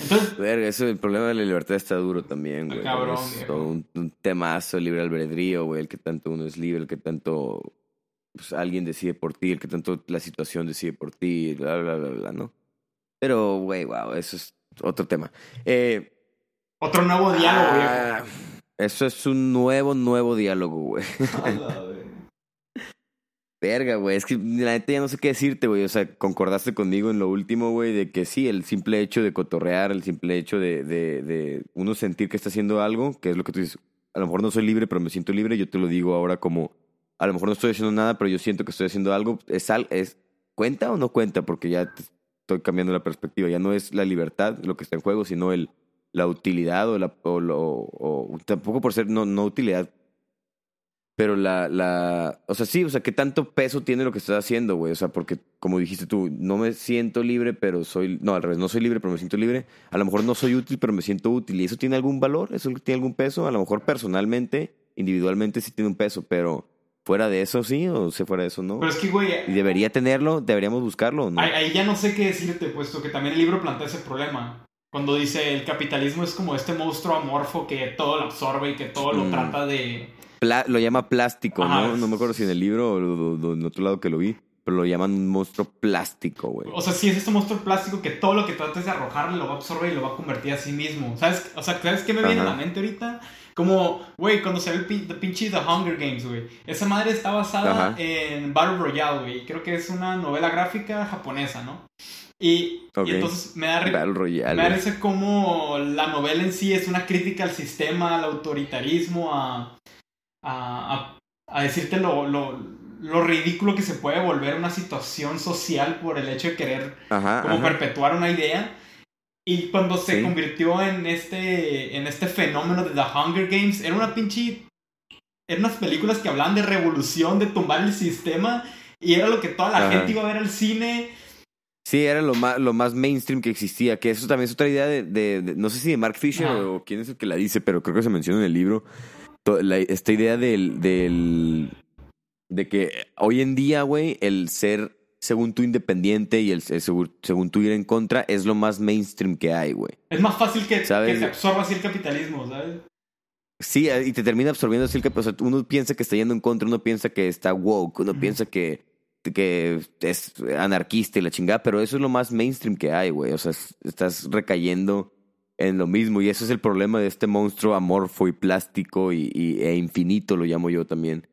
Entonces, verga, eso, el problema de la libertad está duro también, güey. Cabrón, es todo un, un temazo, libre albedrío, güey. El que tanto uno es libre, el que tanto pues, alguien decide por ti, el que tanto la situación decide por ti, bla, bla, bla, bla, ¿no? Pero, güey, wow, eso es otro tema. Eh, otro nuevo diálogo, güey. Ah, eso es un nuevo, nuevo diálogo, güey. Verga, güey, es que la neta ya no sé qué decirte, güey, o sea, concordaste conmigo en lo último, güey, de que sí, el simple hecho de cotorrear, el simple hecho de, de, de uno sentir que está haciendo algo, que es lo que tú dices, a lo mejor no soy libre, pero me siento libre, yo te lo digo ahora como, a lo mejor no estoy haciendo nada, pero yo siento que estoy haciendo algo, ¿es, al, es cuenta o no cuenta? Porque ya estoy cambiando la perspectiva, ya no es la libertad lo que está en juego, sino el la utilidad o la o, o, o tampoco por ser no, no utilidad, pero la, la... O sea, sí, o sea, ¿qué tanto peso tiene lo que estás haciendo, güey? O sea, porque, como dijiste tú, no me siento libre, pero soy... No, al revés, no soy libre, pero me siento libre. A lo mejor no soy útil, pero me siento útil. ¿Y eso tiene algún valor? ¿Eso tiene algún peso? A lo mejor personalmente, individualmente sí tiene un peso, pero fuera de eso sí, o sea, fuera de eso no. Pero es que, güey... ¿Y debería tenerlo? ¿Deberíamos buscarlo? ¿No? Ahí ya no sé qué decirte, puesto que también el libro plantea ese problema. Cuando dice, el capitalismo es como este monstruo amorfo que todo lo absorbe y que todo lo mm. trata de... Pla- lo llama plástico, ajá, ¿no? No me acuerdo si en el libro o, o, o en otro lado que lo vi, pero lo llaman un monstruo plástico, güey. O sea, sí, es este monstruo plástico que todo lo que trates de arrojarle lo va a absorber y lo va a convertir a sí mismo. ¿Sabes? O sea, ¿sabes qué me viene ajá. a la mente ahorita? Como, güey, cuando se ve el pin- the pinche The Hunger Games, güey. Esa madre está basada ajá. en Battle Royale, güey. Creo que es una novela gráfica japonesa, ¿no? Y, okay. y entonces me da risa re- como la novela en sí es una crítica al sistema, al autoritarismo, a... A, a, a decirte lo, lo, lo ridículo que se puede volver una situación social por el hecho de querer ajá, como ajá. perpetuar una idea. Y cuando se sí. convirtió en este, en este fenómeno de The Hunger Games, era una pinche... Eran unas películas que hablaban de revolución, de tumbar el sistema, y era lo que toda la ajá. gente iba a ver al cine. Sí, era lo más, lo más mainstream que existía, que eso también es otra idea de... de, de no sé si de Mark Fisher ajá. o quién es el que la dice, pero creo que se menciona en el libro... La, esta idea del, del de que hoy en día, güey, el ser según tú independiente y el, el según, según tú ir en contra es lo más mainstream que hay, güey. Es más fácil que, que te absorba así el capitalismo, ¿sabes? Sí, y te termina absorbiendo así el capitalismo. O sea, uno piensa que está yendo en contra, uno piensa que está woke, uno uh-huh. piensa que, que es anarquista y la chingada, pero eso es lo más mainstream que hay, güey. O sea, estás recayendo en lo mismo. Y ese es el problema de este monstruo amorfo y plástico y, y, e infinito, lo llamo yo también.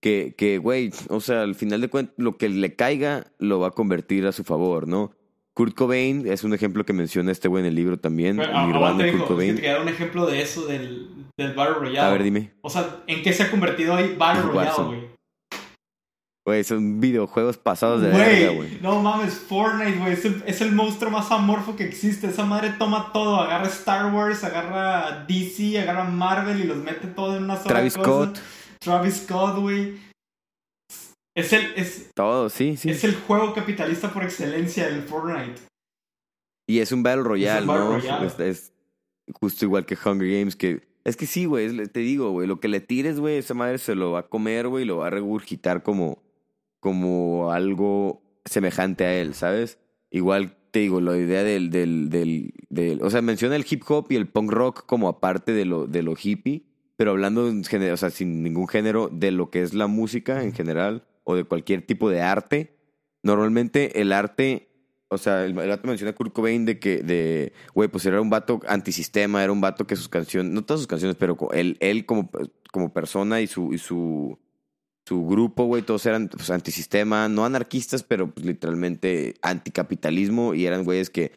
Que, que, güey, o sea, al final de cuentas, lo que le caiga lo va a convertir a su favor, ¿no? Kurt Cobain es un ejemplo que menciona este güey en el libro también. Pero, Nirvana, te digo, Kurt Cobain. Si te queda un ejemplo de eso, del, del Battle Royale. A ver, dime. O sea, ¿en qué se ha convertido ahí Battle Royale, güey? Güey, son videojuegos pasados de verga, güey. No mames, Fortnite, güey, es, es el monstruo más amorfo que existe. Esa madre toma todo, agarra Star Wars, agarra D C, agarra Marvel y los mete todo en una sola Travis cosa. Scott. Travis Scott, güey. Es el... Es, todo, sí, sí. Es el juego capitalista por excelencia, el Fortnite. Y es un Battle Royale, Battle ¿no? Royale. Es, es justo igual que Hunger Games, que... Es que sí, güey, te digo, güey, lo que le tires, güey, esa madre se lo va a comer, güey, y lo va a regurgitar como... como algo semejante a él, ¿sabes? Igual te digo, la idea del, del, del, del... O sea, menciona el hip hop y el punk rock como aparte de lo, de lo hippie, pero hablando, en género, o sea, sin ningún género, de lo que es la música en general o de cualquier tipo de arte. Normalmente el arte... O sea, el, el vato menciona a Kurt Cobain de que, de, güey, pues era un vato antisistema, era un vato que sus canciones... No todas sus canciones, pero él, él como, como persona y su... Y su su grupo, güey, todos eran pues, antisistema, no anarquistas, pero pues, literalmente anticapitalismo, y eran güeyes que,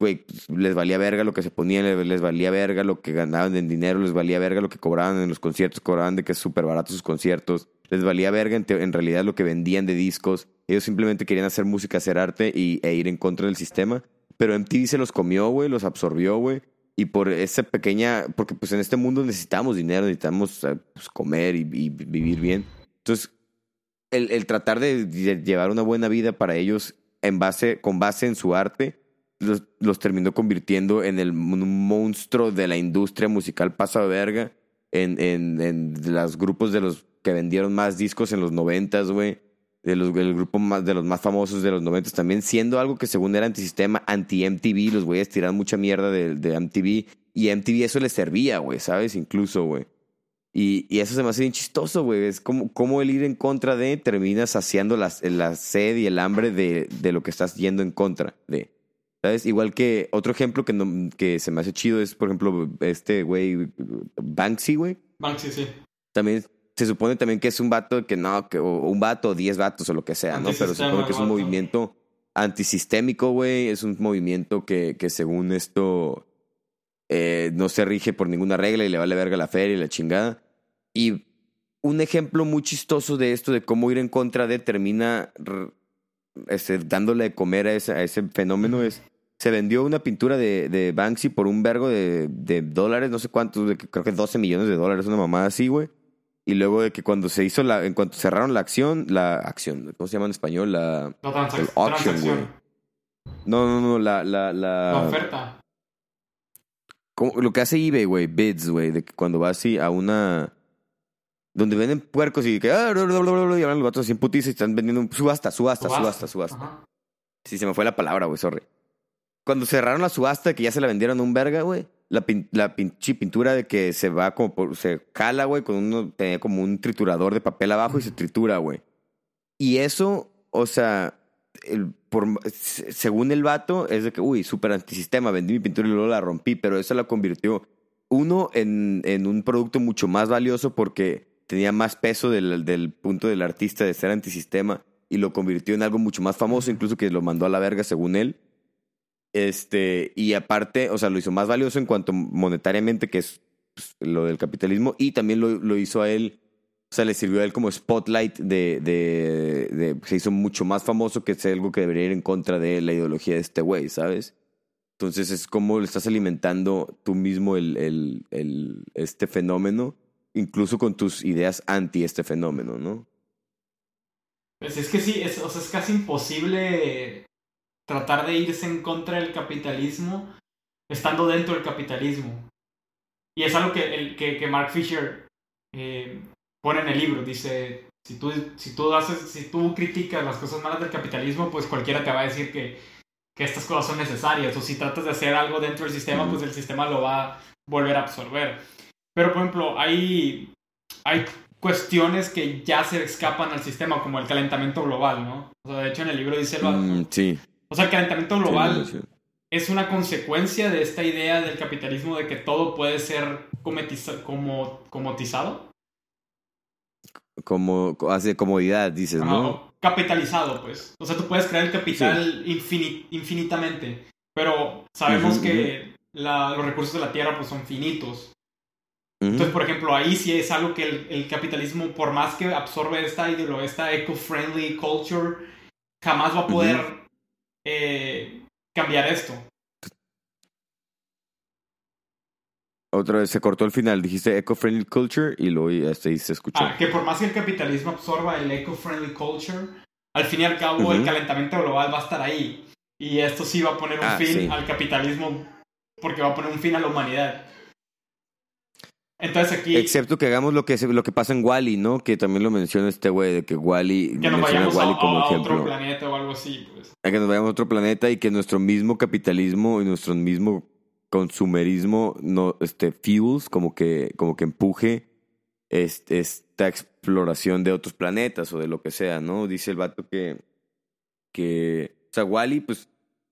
güey, pues, les valía verga lo que se ponían, les, les valía verga lo que ganaban en dinero, les valía verga lo que cobraban en los conciertos, cobraban de que es súper barato sus conciertos, les valía verga en, te, en realidad lo que vendían de discos, ellos simplemente querían hacer música, hacer arte y, e ir en contra del sistema, pero M T V se los comió, güey, los absorbió, güey, y por esa pequeña, porque pues en este mundo necesitamos dinero, necesitamos pues, comer y, y vivir bien. Entonces, el, el tratar de, de llevar una buena vida para ellos en base, con base en su arte, los, los terminó convirtiendo en el monstruo de la industria musical pasado de verga, en, en, en los grupos de los que vendieron más discos en los noventas, güey, de los, el grupo más, de los más famosos de los noventas también, siendo algo que según era antisistema, anti-M T V, los güeyes tiraban mucha mierda de, de M T V, y M T V eso les servía, güey, ¿sabes? Incluso, güey. Y, y eso se me hace bien chistoso, güey. Es como, como el ir en contra de termina saciando la, la sed y el hambre de, de lo que estás yendo en contra de. ¿Sabes? Igual que otro ejemplo que, no, que se me hace chido es, por ejemplo, este güey Banksy, güey. Banksy, sí. También se supone también que es un vato que no, que, o un vato, diez vatos o lo que sea, ¿no? Pero se supone que es un movimiento antisistémico, güey. Es un movimiento que, que según esto... Eh, no se rige por ninguna regla y le vale verga la feria y la chingada. Y un ejemplo muy chistoso de esto, de cómo ir en contra de termina este, dándole de comer a ese, a ese fenómeno, es se vendió una pintura de, de Banksy por un vergo de, de dólares, no sé cuántos, de, creo que doce millones de dólares, una mamada así, güey. Y luego de que cuando se hizo la, en cuanto cerraron la acción, la acción, ¿cómo se llama en español? La, la transac- el auction, güey. No, no, no, la, la, la, la oferta. Como lo que hace eBay, güey, bids, güey, de que cuando vas así a una... Donde venden puercos y que... Ah, bla, bla, bla, bla, y hablan los vatos así en putiza y están vendiendo... Un... Subasta, subasta, subasta, subasta. subasta. Uh-huh. Sí, se me fue la palabra, güey, sorry. Cuando cerraron la subasta, que ya se la vendieron a un verga, güey. La, pin... la pinche pintura de que se va como por... Se jala, güey, con uno... Tenía como un triturador de papel abajo, uh-huh, y se tritura, güey. Y eso, o sea... El, por, según el vato es de que uy, súper antisistema, vendí mi pintura y luego la rompí, pero eso la convirtió uno en, en un producto mucho más valioso porque tenía más peso del, del punto del artista de ser antisistema y lo convirtió en algo mucho más famoso, incluso que lo mandó a la verga según él, este, y aparte, o sea, lo hizo más valioso en cuanto monetariamente, que es pues, lo del capitalismo, y también lo, lo hizo a él. O sea, le sirvió a él como spotlight de, de, de... Se hizo mucho más famoso, que es algo que debería ir en contra de la ideología de este güey, ¿sabes? Entonces es como le estás alimentando tú mismo el, el, el, este fenómeno, incluso con tus ideas anti este fenómeno, ¿no? Pues es que sí, es, o sea, es casi imposible tratar de irse en contra del capitalismo estando dentro del capitalismo. Y es algo que, el, que, que Mark Fisher... Eh, pone en el libro, dice, si tú, si tú haces, si tú criticas las cosas malas del capitalismo, pues cualquiera te va a decir que, que estas cosas son necesarias, o si tratas de hacer algo dentro del sistema, mm. pues el sistema lo va a volver a absorber. Pero, por ejemplo, hay, hay cuestiones que ya se escapan al sistema, como el calentamiento global, ¿no? O sea, de hecho, en el libro dice... Mm, sí. O sea, el calentamiento global sí, es una consecuencia de esta idea del capitalismo de que todo puede ser cometiza- como, comotizado. Como, hace comodidad, dices, ajá, ¿no? Capitalizado, pues. O sea, tú puedes crear el capital sí. infin- infinitamente, pero sabemos uh-huh, que uh-huh. La, los recursos de la tierra pues son finitos. Uh-huh. Entonces, por ejemplo, ahí sí es algo que el, el capitalismo, por más que absorbe esta ideología, esta eco-friendly culture, jamás va a poder uh-huh. eh, cambiar esto. Otra vez se cortó el final, dijiste eco-friendly culture y luego hasta ahí se escuchó. Ah, que por más que el capitalismo absorba el eco-friendly culture, al fin y al cabo uh-huh. el calentamiento global va a estar ahí. Y esto sí va a poner un ah, fin sí. al capitalismo, porque va a poner un fin a la humanidad. Entonces aquí... Excepto que hagamos lo que, se, lo que pasa en WALL-E, ¿no? Que también lo menciona este güey, de que WALL-E... Que nos vayamos a, como a, a otro planeta o algo así, pues. A que nos vayamos a otro planeta y que nuestro mismo capitalismo y nuestro mismo consumerismo, no, este, fuels, como que, como que empuje este, esta exploración de otros planetas o de lo que sea, ¿no? Dice el vato que... que o sea, WALL-E, pues...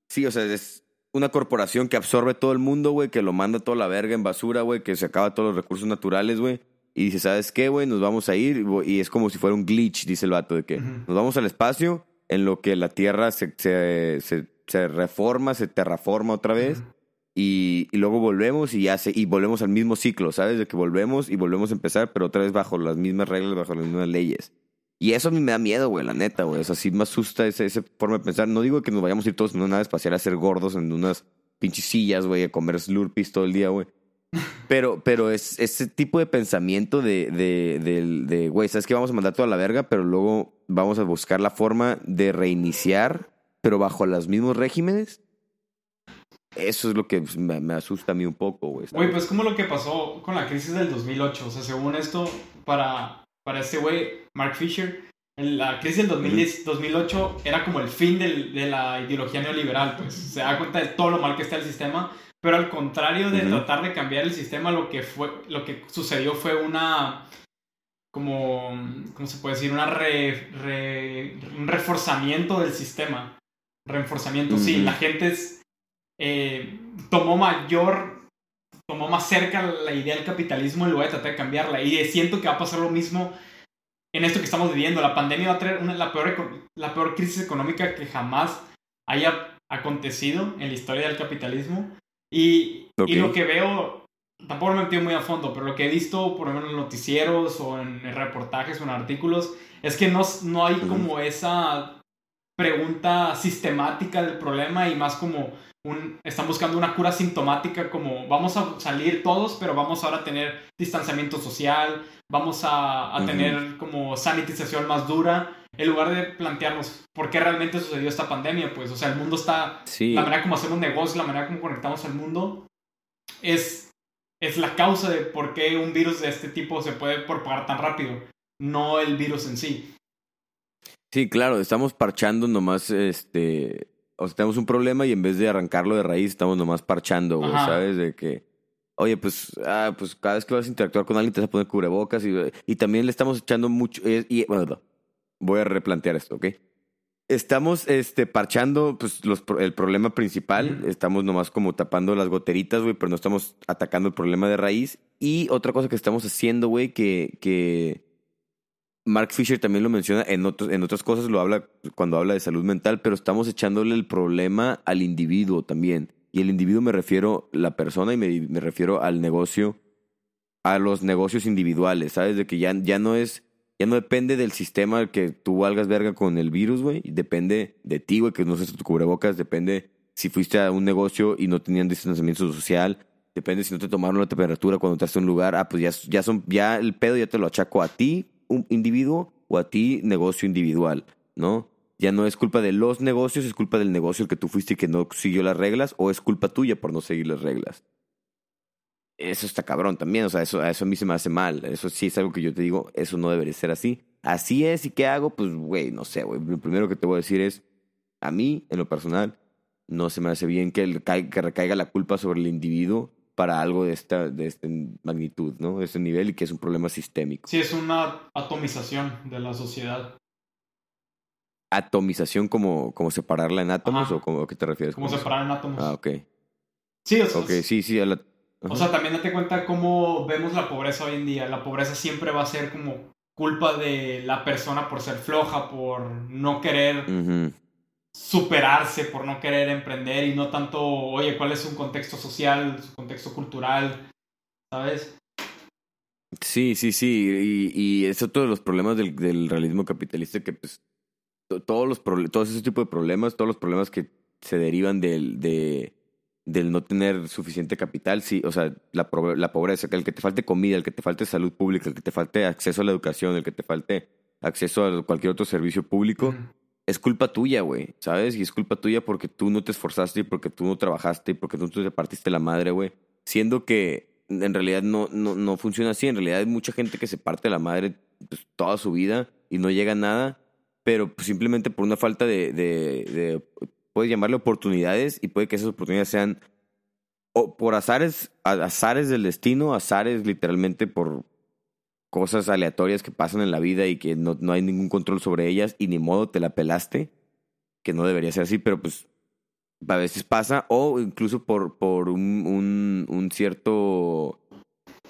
Sí, o sea, es... una corporación que absorbe todo el mundo, güey, que lo manda toda la verga en basura, güey, que se acaba todos los recursos naturales, güey, y dice, ¿sabes qué, güey? Nos vamos a ir, y es como si fuera un glitch, dice el vato, de que uh-huh. nos vamos al espacio en lo que la Tierra se, se, se, se reforma, se terraforma otra vez, uh-huh. y, y luego volvemos y ya se, y volvemos al mismo ciclo, ¿sabes? De que volvemos y volvemos a empezar, pero otra vez bajo las mismas reglas, bajo las mismas leyes. Y eso a mí me da miedo, güey, la neta, güey. O sea, sí me asusta esa, esa forma de pensar. No digo que nos vayamos a ir todos en una nave espacial a ser gordos en unas pinches sillas, güey, a comer slurpees todo el día, güey. Pero, pero es ese tipo de pensamiento de, de, de, de, güey, ¿sabes qué? Vamos a mandar toda la verga, pero luego vamos a buscar la forma de reiniciar, pero bajo los mismos regímenes. Eso es lo que me, me asusta a mí un poco, güey. Güey, pues como lo que pasó con la crisis del dos mil ocho. O sea, según esto, para... Para este güey, Mark Fisher, en la crisis del dos mil diez, dos mil ocho era como el fin del, de la ideología neoliberal, pues se da cuenta de todo lo mal que está el sistema, pero al contrario de uh-huh. tratar de cambiar el sistema, lo que fue, lo que sucedió fue una, como, ¿cómo se puede decir? Una re, re, un reforzamiento del sistema, reforzamiento, uh-huh. sí, la gente es, eh, tomó mayor... tomó más cerca la idea del capitalismo y luego de tratar de cambiarla. Y siento que va a pasar lo mismo en esto que estamos viviendo. La pandemia va a traer una, la, peor, la peor crisis económica que jamás haya acontecido en la historia del capitalismo. Y, okay. y lo que veo, tampoco me he metido muy a fondo, pero lo que he visto, por lo menos en noticieros o en reportajes o en artículos, es que no, no hay como esa pregunta sistemática del problema y más como... Un, están buscando una cura sintomática como vamos a salir todos, pero vamos ahora a tener distanciamiento social, vamos a, a uh-huh. tener como sanitización más dura, en lugar de plantearnos por qué realmente sucedió esta pandemia, pues, o sea, el mundo está, sí. la manera como hacemos negocios, la manera como conectamos al mundo, es, es la causa de por qué un virus de este tipo se puede propagar tan rápido, no el virus en sí. Sí, claro, estamos parchando nomás, este... O sea, tenemos un problema y en vez de arrancarlo de raíz, estamos nomás parchando, güey, ¿sabes? De que, oye, pues, ah, pues cada vez que vas a interactuar con alguien te vas a poner cubrebocas y, y también le estamos echando mucho... Y, y, bueno, no, voy a replantear esto, ¿ok? Estamos este, parchando pues, los, el problema principal, uh-huh. estamos nomás como tapando las goteritas, güey, pero no estamos atacando el problema de raíz. Y otra cosa que estamos haciendo, güey, que... que Mark Fisher también lo menciona en otros, en otras cosas, lo habla cuando habla de salud mental, pero estamos echándole el problema al individuo también. Y el individuo me refiero a la persona y me, me refiero al negocio, a los negocios individuales, ¿sabes? De que ya, ya no es, ya no depende del sistema que tú valgas verga con el virus, güey. Depende de ti, güey, que no uses tu cubrebocas, depende si fuiste a un negocio y no tenían distanciamiento social. Depende si no te tomaron la temperatura cuando entraste a un lugar. Ah, pues ya, ya son, ya el pedo ya te lo achaco a ti. Un individuo o a ti negocio individual, ¿no? Ya no es culpa de los negocios, es culpa del negocio el que tú fuiste y que no siguió las reglas, o es culpa tuya por no seguir las reglas. Eso está cabrón también, o sea, eso, eso a mí se me hace mal. Eso sí es algo que yo te digo, eso no debería ser así. Así es, ¿y qué hago? Pues, güey, no sé, güey. Lo primero que te voy a decir es, a mí, en lo personal, no se me hace bien que, el, que recaiga la culpa sobre el individuo para algo de esta, de esta magnitud, ¿no? De este nivel y que es un problema sistémico. Sí, es una atomización de la sociedad. ¿Atomización como, como separarla en átomos? Ajá. ¿O como, a qué te refieres? Como separarla en átomos. Ah, ok. Sí, o sea, okay, sí, sí, a la... o sea, también date cuenta cómo vemos la pobreza hoy en día. La pobreza siempre va a ser como culpa de la persona por ser floja, por no querer uh-huh. superarse, por no querer emprender, y no tanto, oye, ¿cuál es su contexto social, su contexto cultural? ¿Sabes? Sí, sí, sí. Y, y es otro de los problemas del, del realismo capitalista, que pues todos los pro, todos ese tipo de problemas, todos los problemas que se derivan del, de, del no tener suficiente capital, sí, o sea, la, la pobreza, el que te falte comida, el que te falte salud pública, el que te falte acceso a la educación, el que te falte acceso a cualquier otro servicio público, mm. es culpa tuya, güey, ¿sabes? Y es culpa tuya porque tú no te esforzaste y porque tú no trabajaste y porque tú no te partiste la madre, güey. Siendo que en realidad no, no, no funciona así. En realidad hay mucha gente que se parte la madre pues, toda su vida y no llega a nada, pero pues, simplemente por una falta de, de, de, puedes llamarle oportunidades, y puede que esas oportunidades sean o por azares, azares del destino, azares literalmente por cosas aleatorias que pasan en la vida y que no, no hay ningún control sobre ellas y ni modo, te la pelaste, que no debería ser así, pero pues a veces pasa, o incluso por, por un, un, un cierto,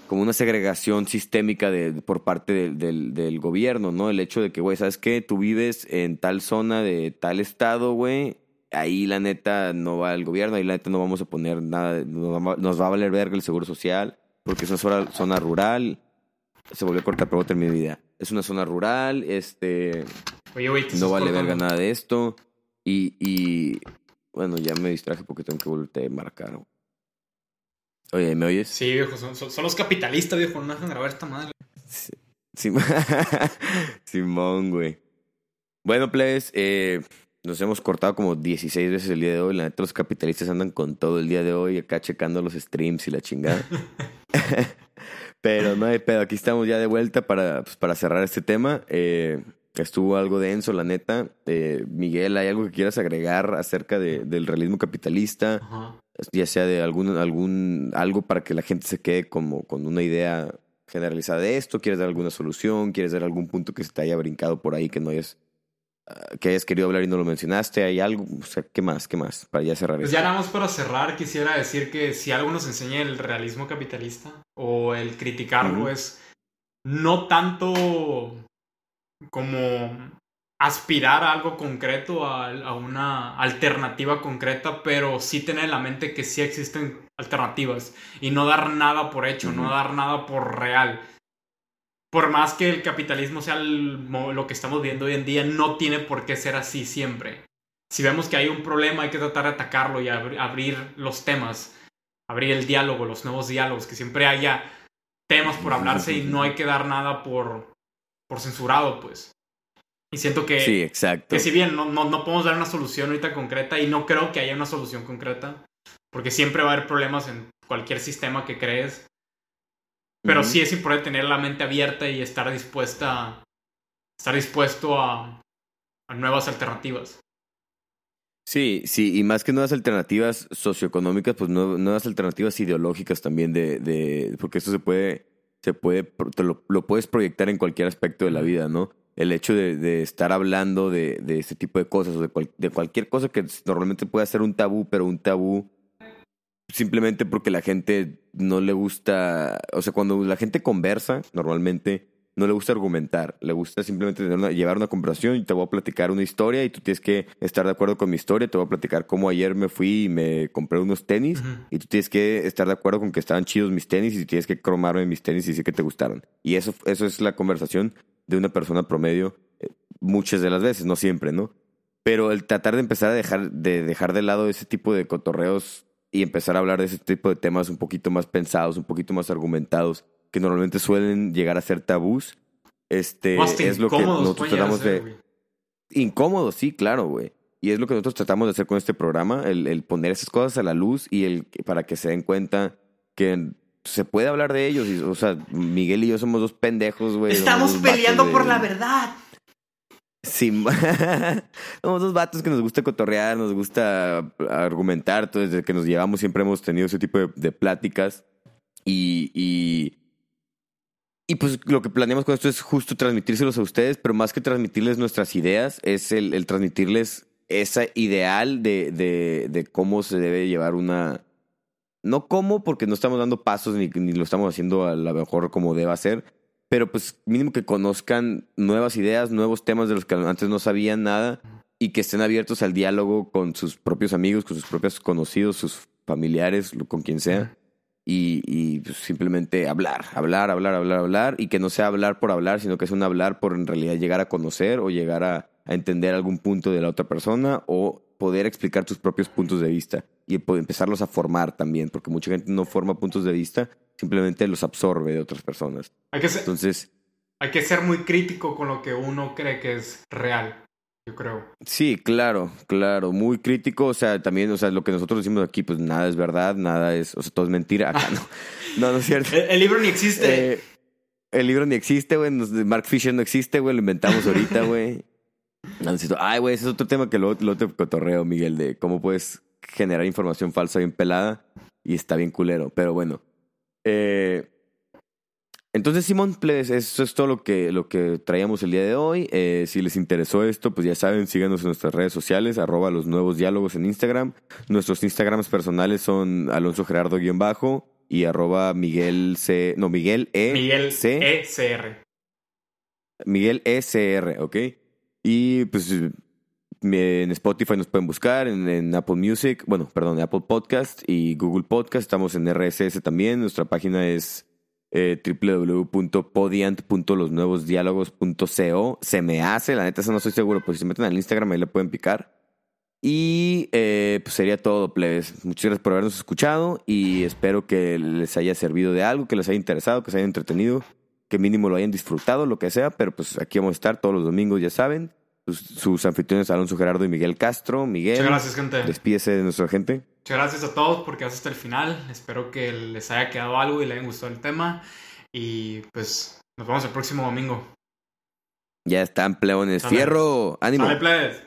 como una segregación sistémica de, por parte de, del, del gobierno, ¿no? El hecho de que, güey, ¿sabes qué? Tú vives en tal zona de tal estado, güey, ahí la neta no va el gobierno, ahí la neta no vamos a poner nada, nos va a valer verga el seguro social, porque es una zona, zona rural, se volvió a cortar, pero voy a terminar mi vida. Es una zona rural, este, oye, oye, no vale verga nada de esto, y... y bueno, ya me distraje porque tengo que volverte a marcar. Oye, ¿me oyes? Sí, viejo, son, son, son los capitalistas, viejo, no dejan grabar esta madre. Sí, sí, Simón, güey. Bueno, plebes, eh, nos hemos cortado como dieciséis veces el día de hoy. La neta, los capitalistas andan con todo el día de hoy, acá checando los streams y la chingada. Pero no hay pedo, aquí estamos ya de vuelta para, pues, para cerrar este tema. Eh... Estuvo algo denso, la neta. Eh, Miguel, ¿hay algo que quieras agregar acerca de, del realismo capitalista? Ajá. Ya sea de algún, algún algo para que la gente se quede como con una idea generalizada de esto. ¿Quieres dar alguna solución? ¿Quieres dar algún punto que se te haya brincado por ahí que no hayas, uh, que hayas querido hablar y no lo mencionaste? ¿Hay algo? O sea, ¿qué más? ¿Qué más? Para ya cerrar. Pues ya nada más para cerrar, quisiera decir que si algo nos enseña el realismo capitalista o el criticarlo uh-huh. es no tanto... como aspirar a algo concreto, a, a una alternativa concreta, pero sí tener en la mente que sí existen alternativas y no dar nada por hecho, uh-huh. no dar nada por real. Por más que el capitalismo sea el, lo que estamos viendo hoy en día, no tiene por qué ser así siempre. Si vemos que hay un problema, hay que tratar de atacarlo y ab- abrir los temas, abrir el diálogo, los nuevos diálogos, que siempre haya temas por hablarse uh-huh. y no hay que dar nada por... por censurado, pues. Y siento que... Sí, exacto. Que si bien no, no, no podemos dar una solución ahorita concreta, y no creo que haya una solución concreta, porque siempre va a haber problemas en cualquier sistema que crees. Pero mm-hmm. sí es importante tener la mente abierta y estar dispuesta... Estar dispuesto a, a nuevas alternativas. Sí, sí. Y más que nuevas alternativas socioeconómicas, pues no, nuevas alternativas ideológicas también de... de porque esto se puede... Te puede, te lo, lo puedes proyectar en cualquier aspecto de la vida, ¿no? El hecho de, de estar hablando de, de este tipo de cosas, o de, cual, de cualquier cosa que normalmente pueda ser un tabú, pero un tabú simplemente porque la gente no le gusta... O sea, cuando la gente conversa, normalmente no le gusta argumentar, le gusta simplemente tener una, llevar una conversación, y te voy a platicar una historia y tú tienes que estar de acuerdo con mi historia, te voy a platicar cómo ayer me fui y me compré unos tenis uh-huh. y tú tienes que estar de acuerdo con que estaban chidos mis tenis y tienes que cromarme mis tenis y decir que te gustaron. Y eso, eso es la conversación de una persona promedio muchas de las veces, no siempre, ¿no? Pero el tratar de empezar a dejar de, dejar de lado ese tipo de cotorreos y empezar a hablar de ese tipo de temas un poquito más pensados, un poquito más argumentados, que normalmente suelen llegar a ser tabús, este es lo que nosotros tratamos ser, de... Wey. Incómodos, sí, claro, güey. Y es lo que nosotros tratamos de hacer con este programa, el, el poner esas cosas a la luz y el para que se den cuenta que se puede hablar de ellos. Y, o sea, Miguel y yo somos dos pendejos, güey. Estamos peleando de... por la verdad. Sí, somos dos vatos que nos gusta cotorrear, nos gusta argumentar. Entonces, desde que nos llevamos siempre hemos tenido ese tipo de, de pláticas. Y... y Y pues lo que planeamos con esto es justo transmitírselos a ustedes, pero más que transmitirles nuestras ideas, es el, el transmitirles ese ideal de, de, de cómo se debe llevar una... No cómo, porque no estamos dando pasos ni, ni lo estamos haciendo a lo mejor como deba ser, pero pues mínimo que conozcan nuevas ideas, nuevos temas de los que antes no sabían nada y que estén abiertos al diálogo con sus propios amigos, con sus propios conocidos, sus familiares, con quien sea. Y, y pues simplemente hablar, hablar, hablar, hablar, hablar, y que no sea hablar por hablar, sino que es un hablar por en realidad llegar a conocer o llegar a, a entender algún punto de la otra persona o poder explicar tus propios puntos de vista y empezarlos a formar también, porque mucha gente no forma puntos de vista, simplemente los absorbe de otras personas. Hay que ser, Entonces, hay que ser muy crítico con lo que uno cree que es real. Yo creo. Sí, claro, claro, muy crítico, o sea, también, o sea, lo que nosotros decimos aquí, pues nada es verdad, nada es, o sea, todo es mentira, acá no, no, no es cierto. El, el libro ni existe. Eh, el libro ni existe, güey, Mark Fisher no existe, güey, lo inventamos ahorita, güey. Ay, güey, ese es otro tema que luego, luego te cotorreo, Miguel, de cómo puedes generar información falsa bien pelada y está bien culero, pero bueno. Eh... Entonces, Simón, plebes, eso es todo lo que, lo que traíamos el día de hoy. Eh, si les interesó esto, pues ya saben, síganos en nuestras redes sociales, arroba los nuevos diálogos en Instagram. Nuestros Instagrams personales son Alonso Gerardo guión bajo y arroba Miguel C. No, Miguel E. Miguel C. E C R. Miguel E C R, ok. Y pues en Spotify nos pueden buscar, en, en Apple Music, bueno, perdón, en Apple Podcast y Google Podcast. Estamos en R S S también. Nuestra página es... Eh, doble u doble u doble u punto podiant punto los nuevos diálogos punto co. Se me hace, la neta, eso no estoy seguro. Pues si se meten al Instagram, ahí le pueden picar. Y eh, pues sería todo, plebes. Muchas gracias por habernos escuchado y espero que les haya servido de algo, que les haya interesado, que se hayan entretenido, que mínimo lo hayan disfrutado, lo que sea. Pero pues aquí vamos a estar todos los domingos, ya saben. Sus, sus anfitriones Alonso Gerardo y Miguel Castro. Miguel, muchas gracias, gente. Despídese de nuestra gente. Muchas gracias a todos porque hasta el final. Espero que les haya quedado algo y les haya gustado el tema. Y pues nos vemos el próximo domingo. Ya están, pleones. Fierro, ánimo. Dale, plebes.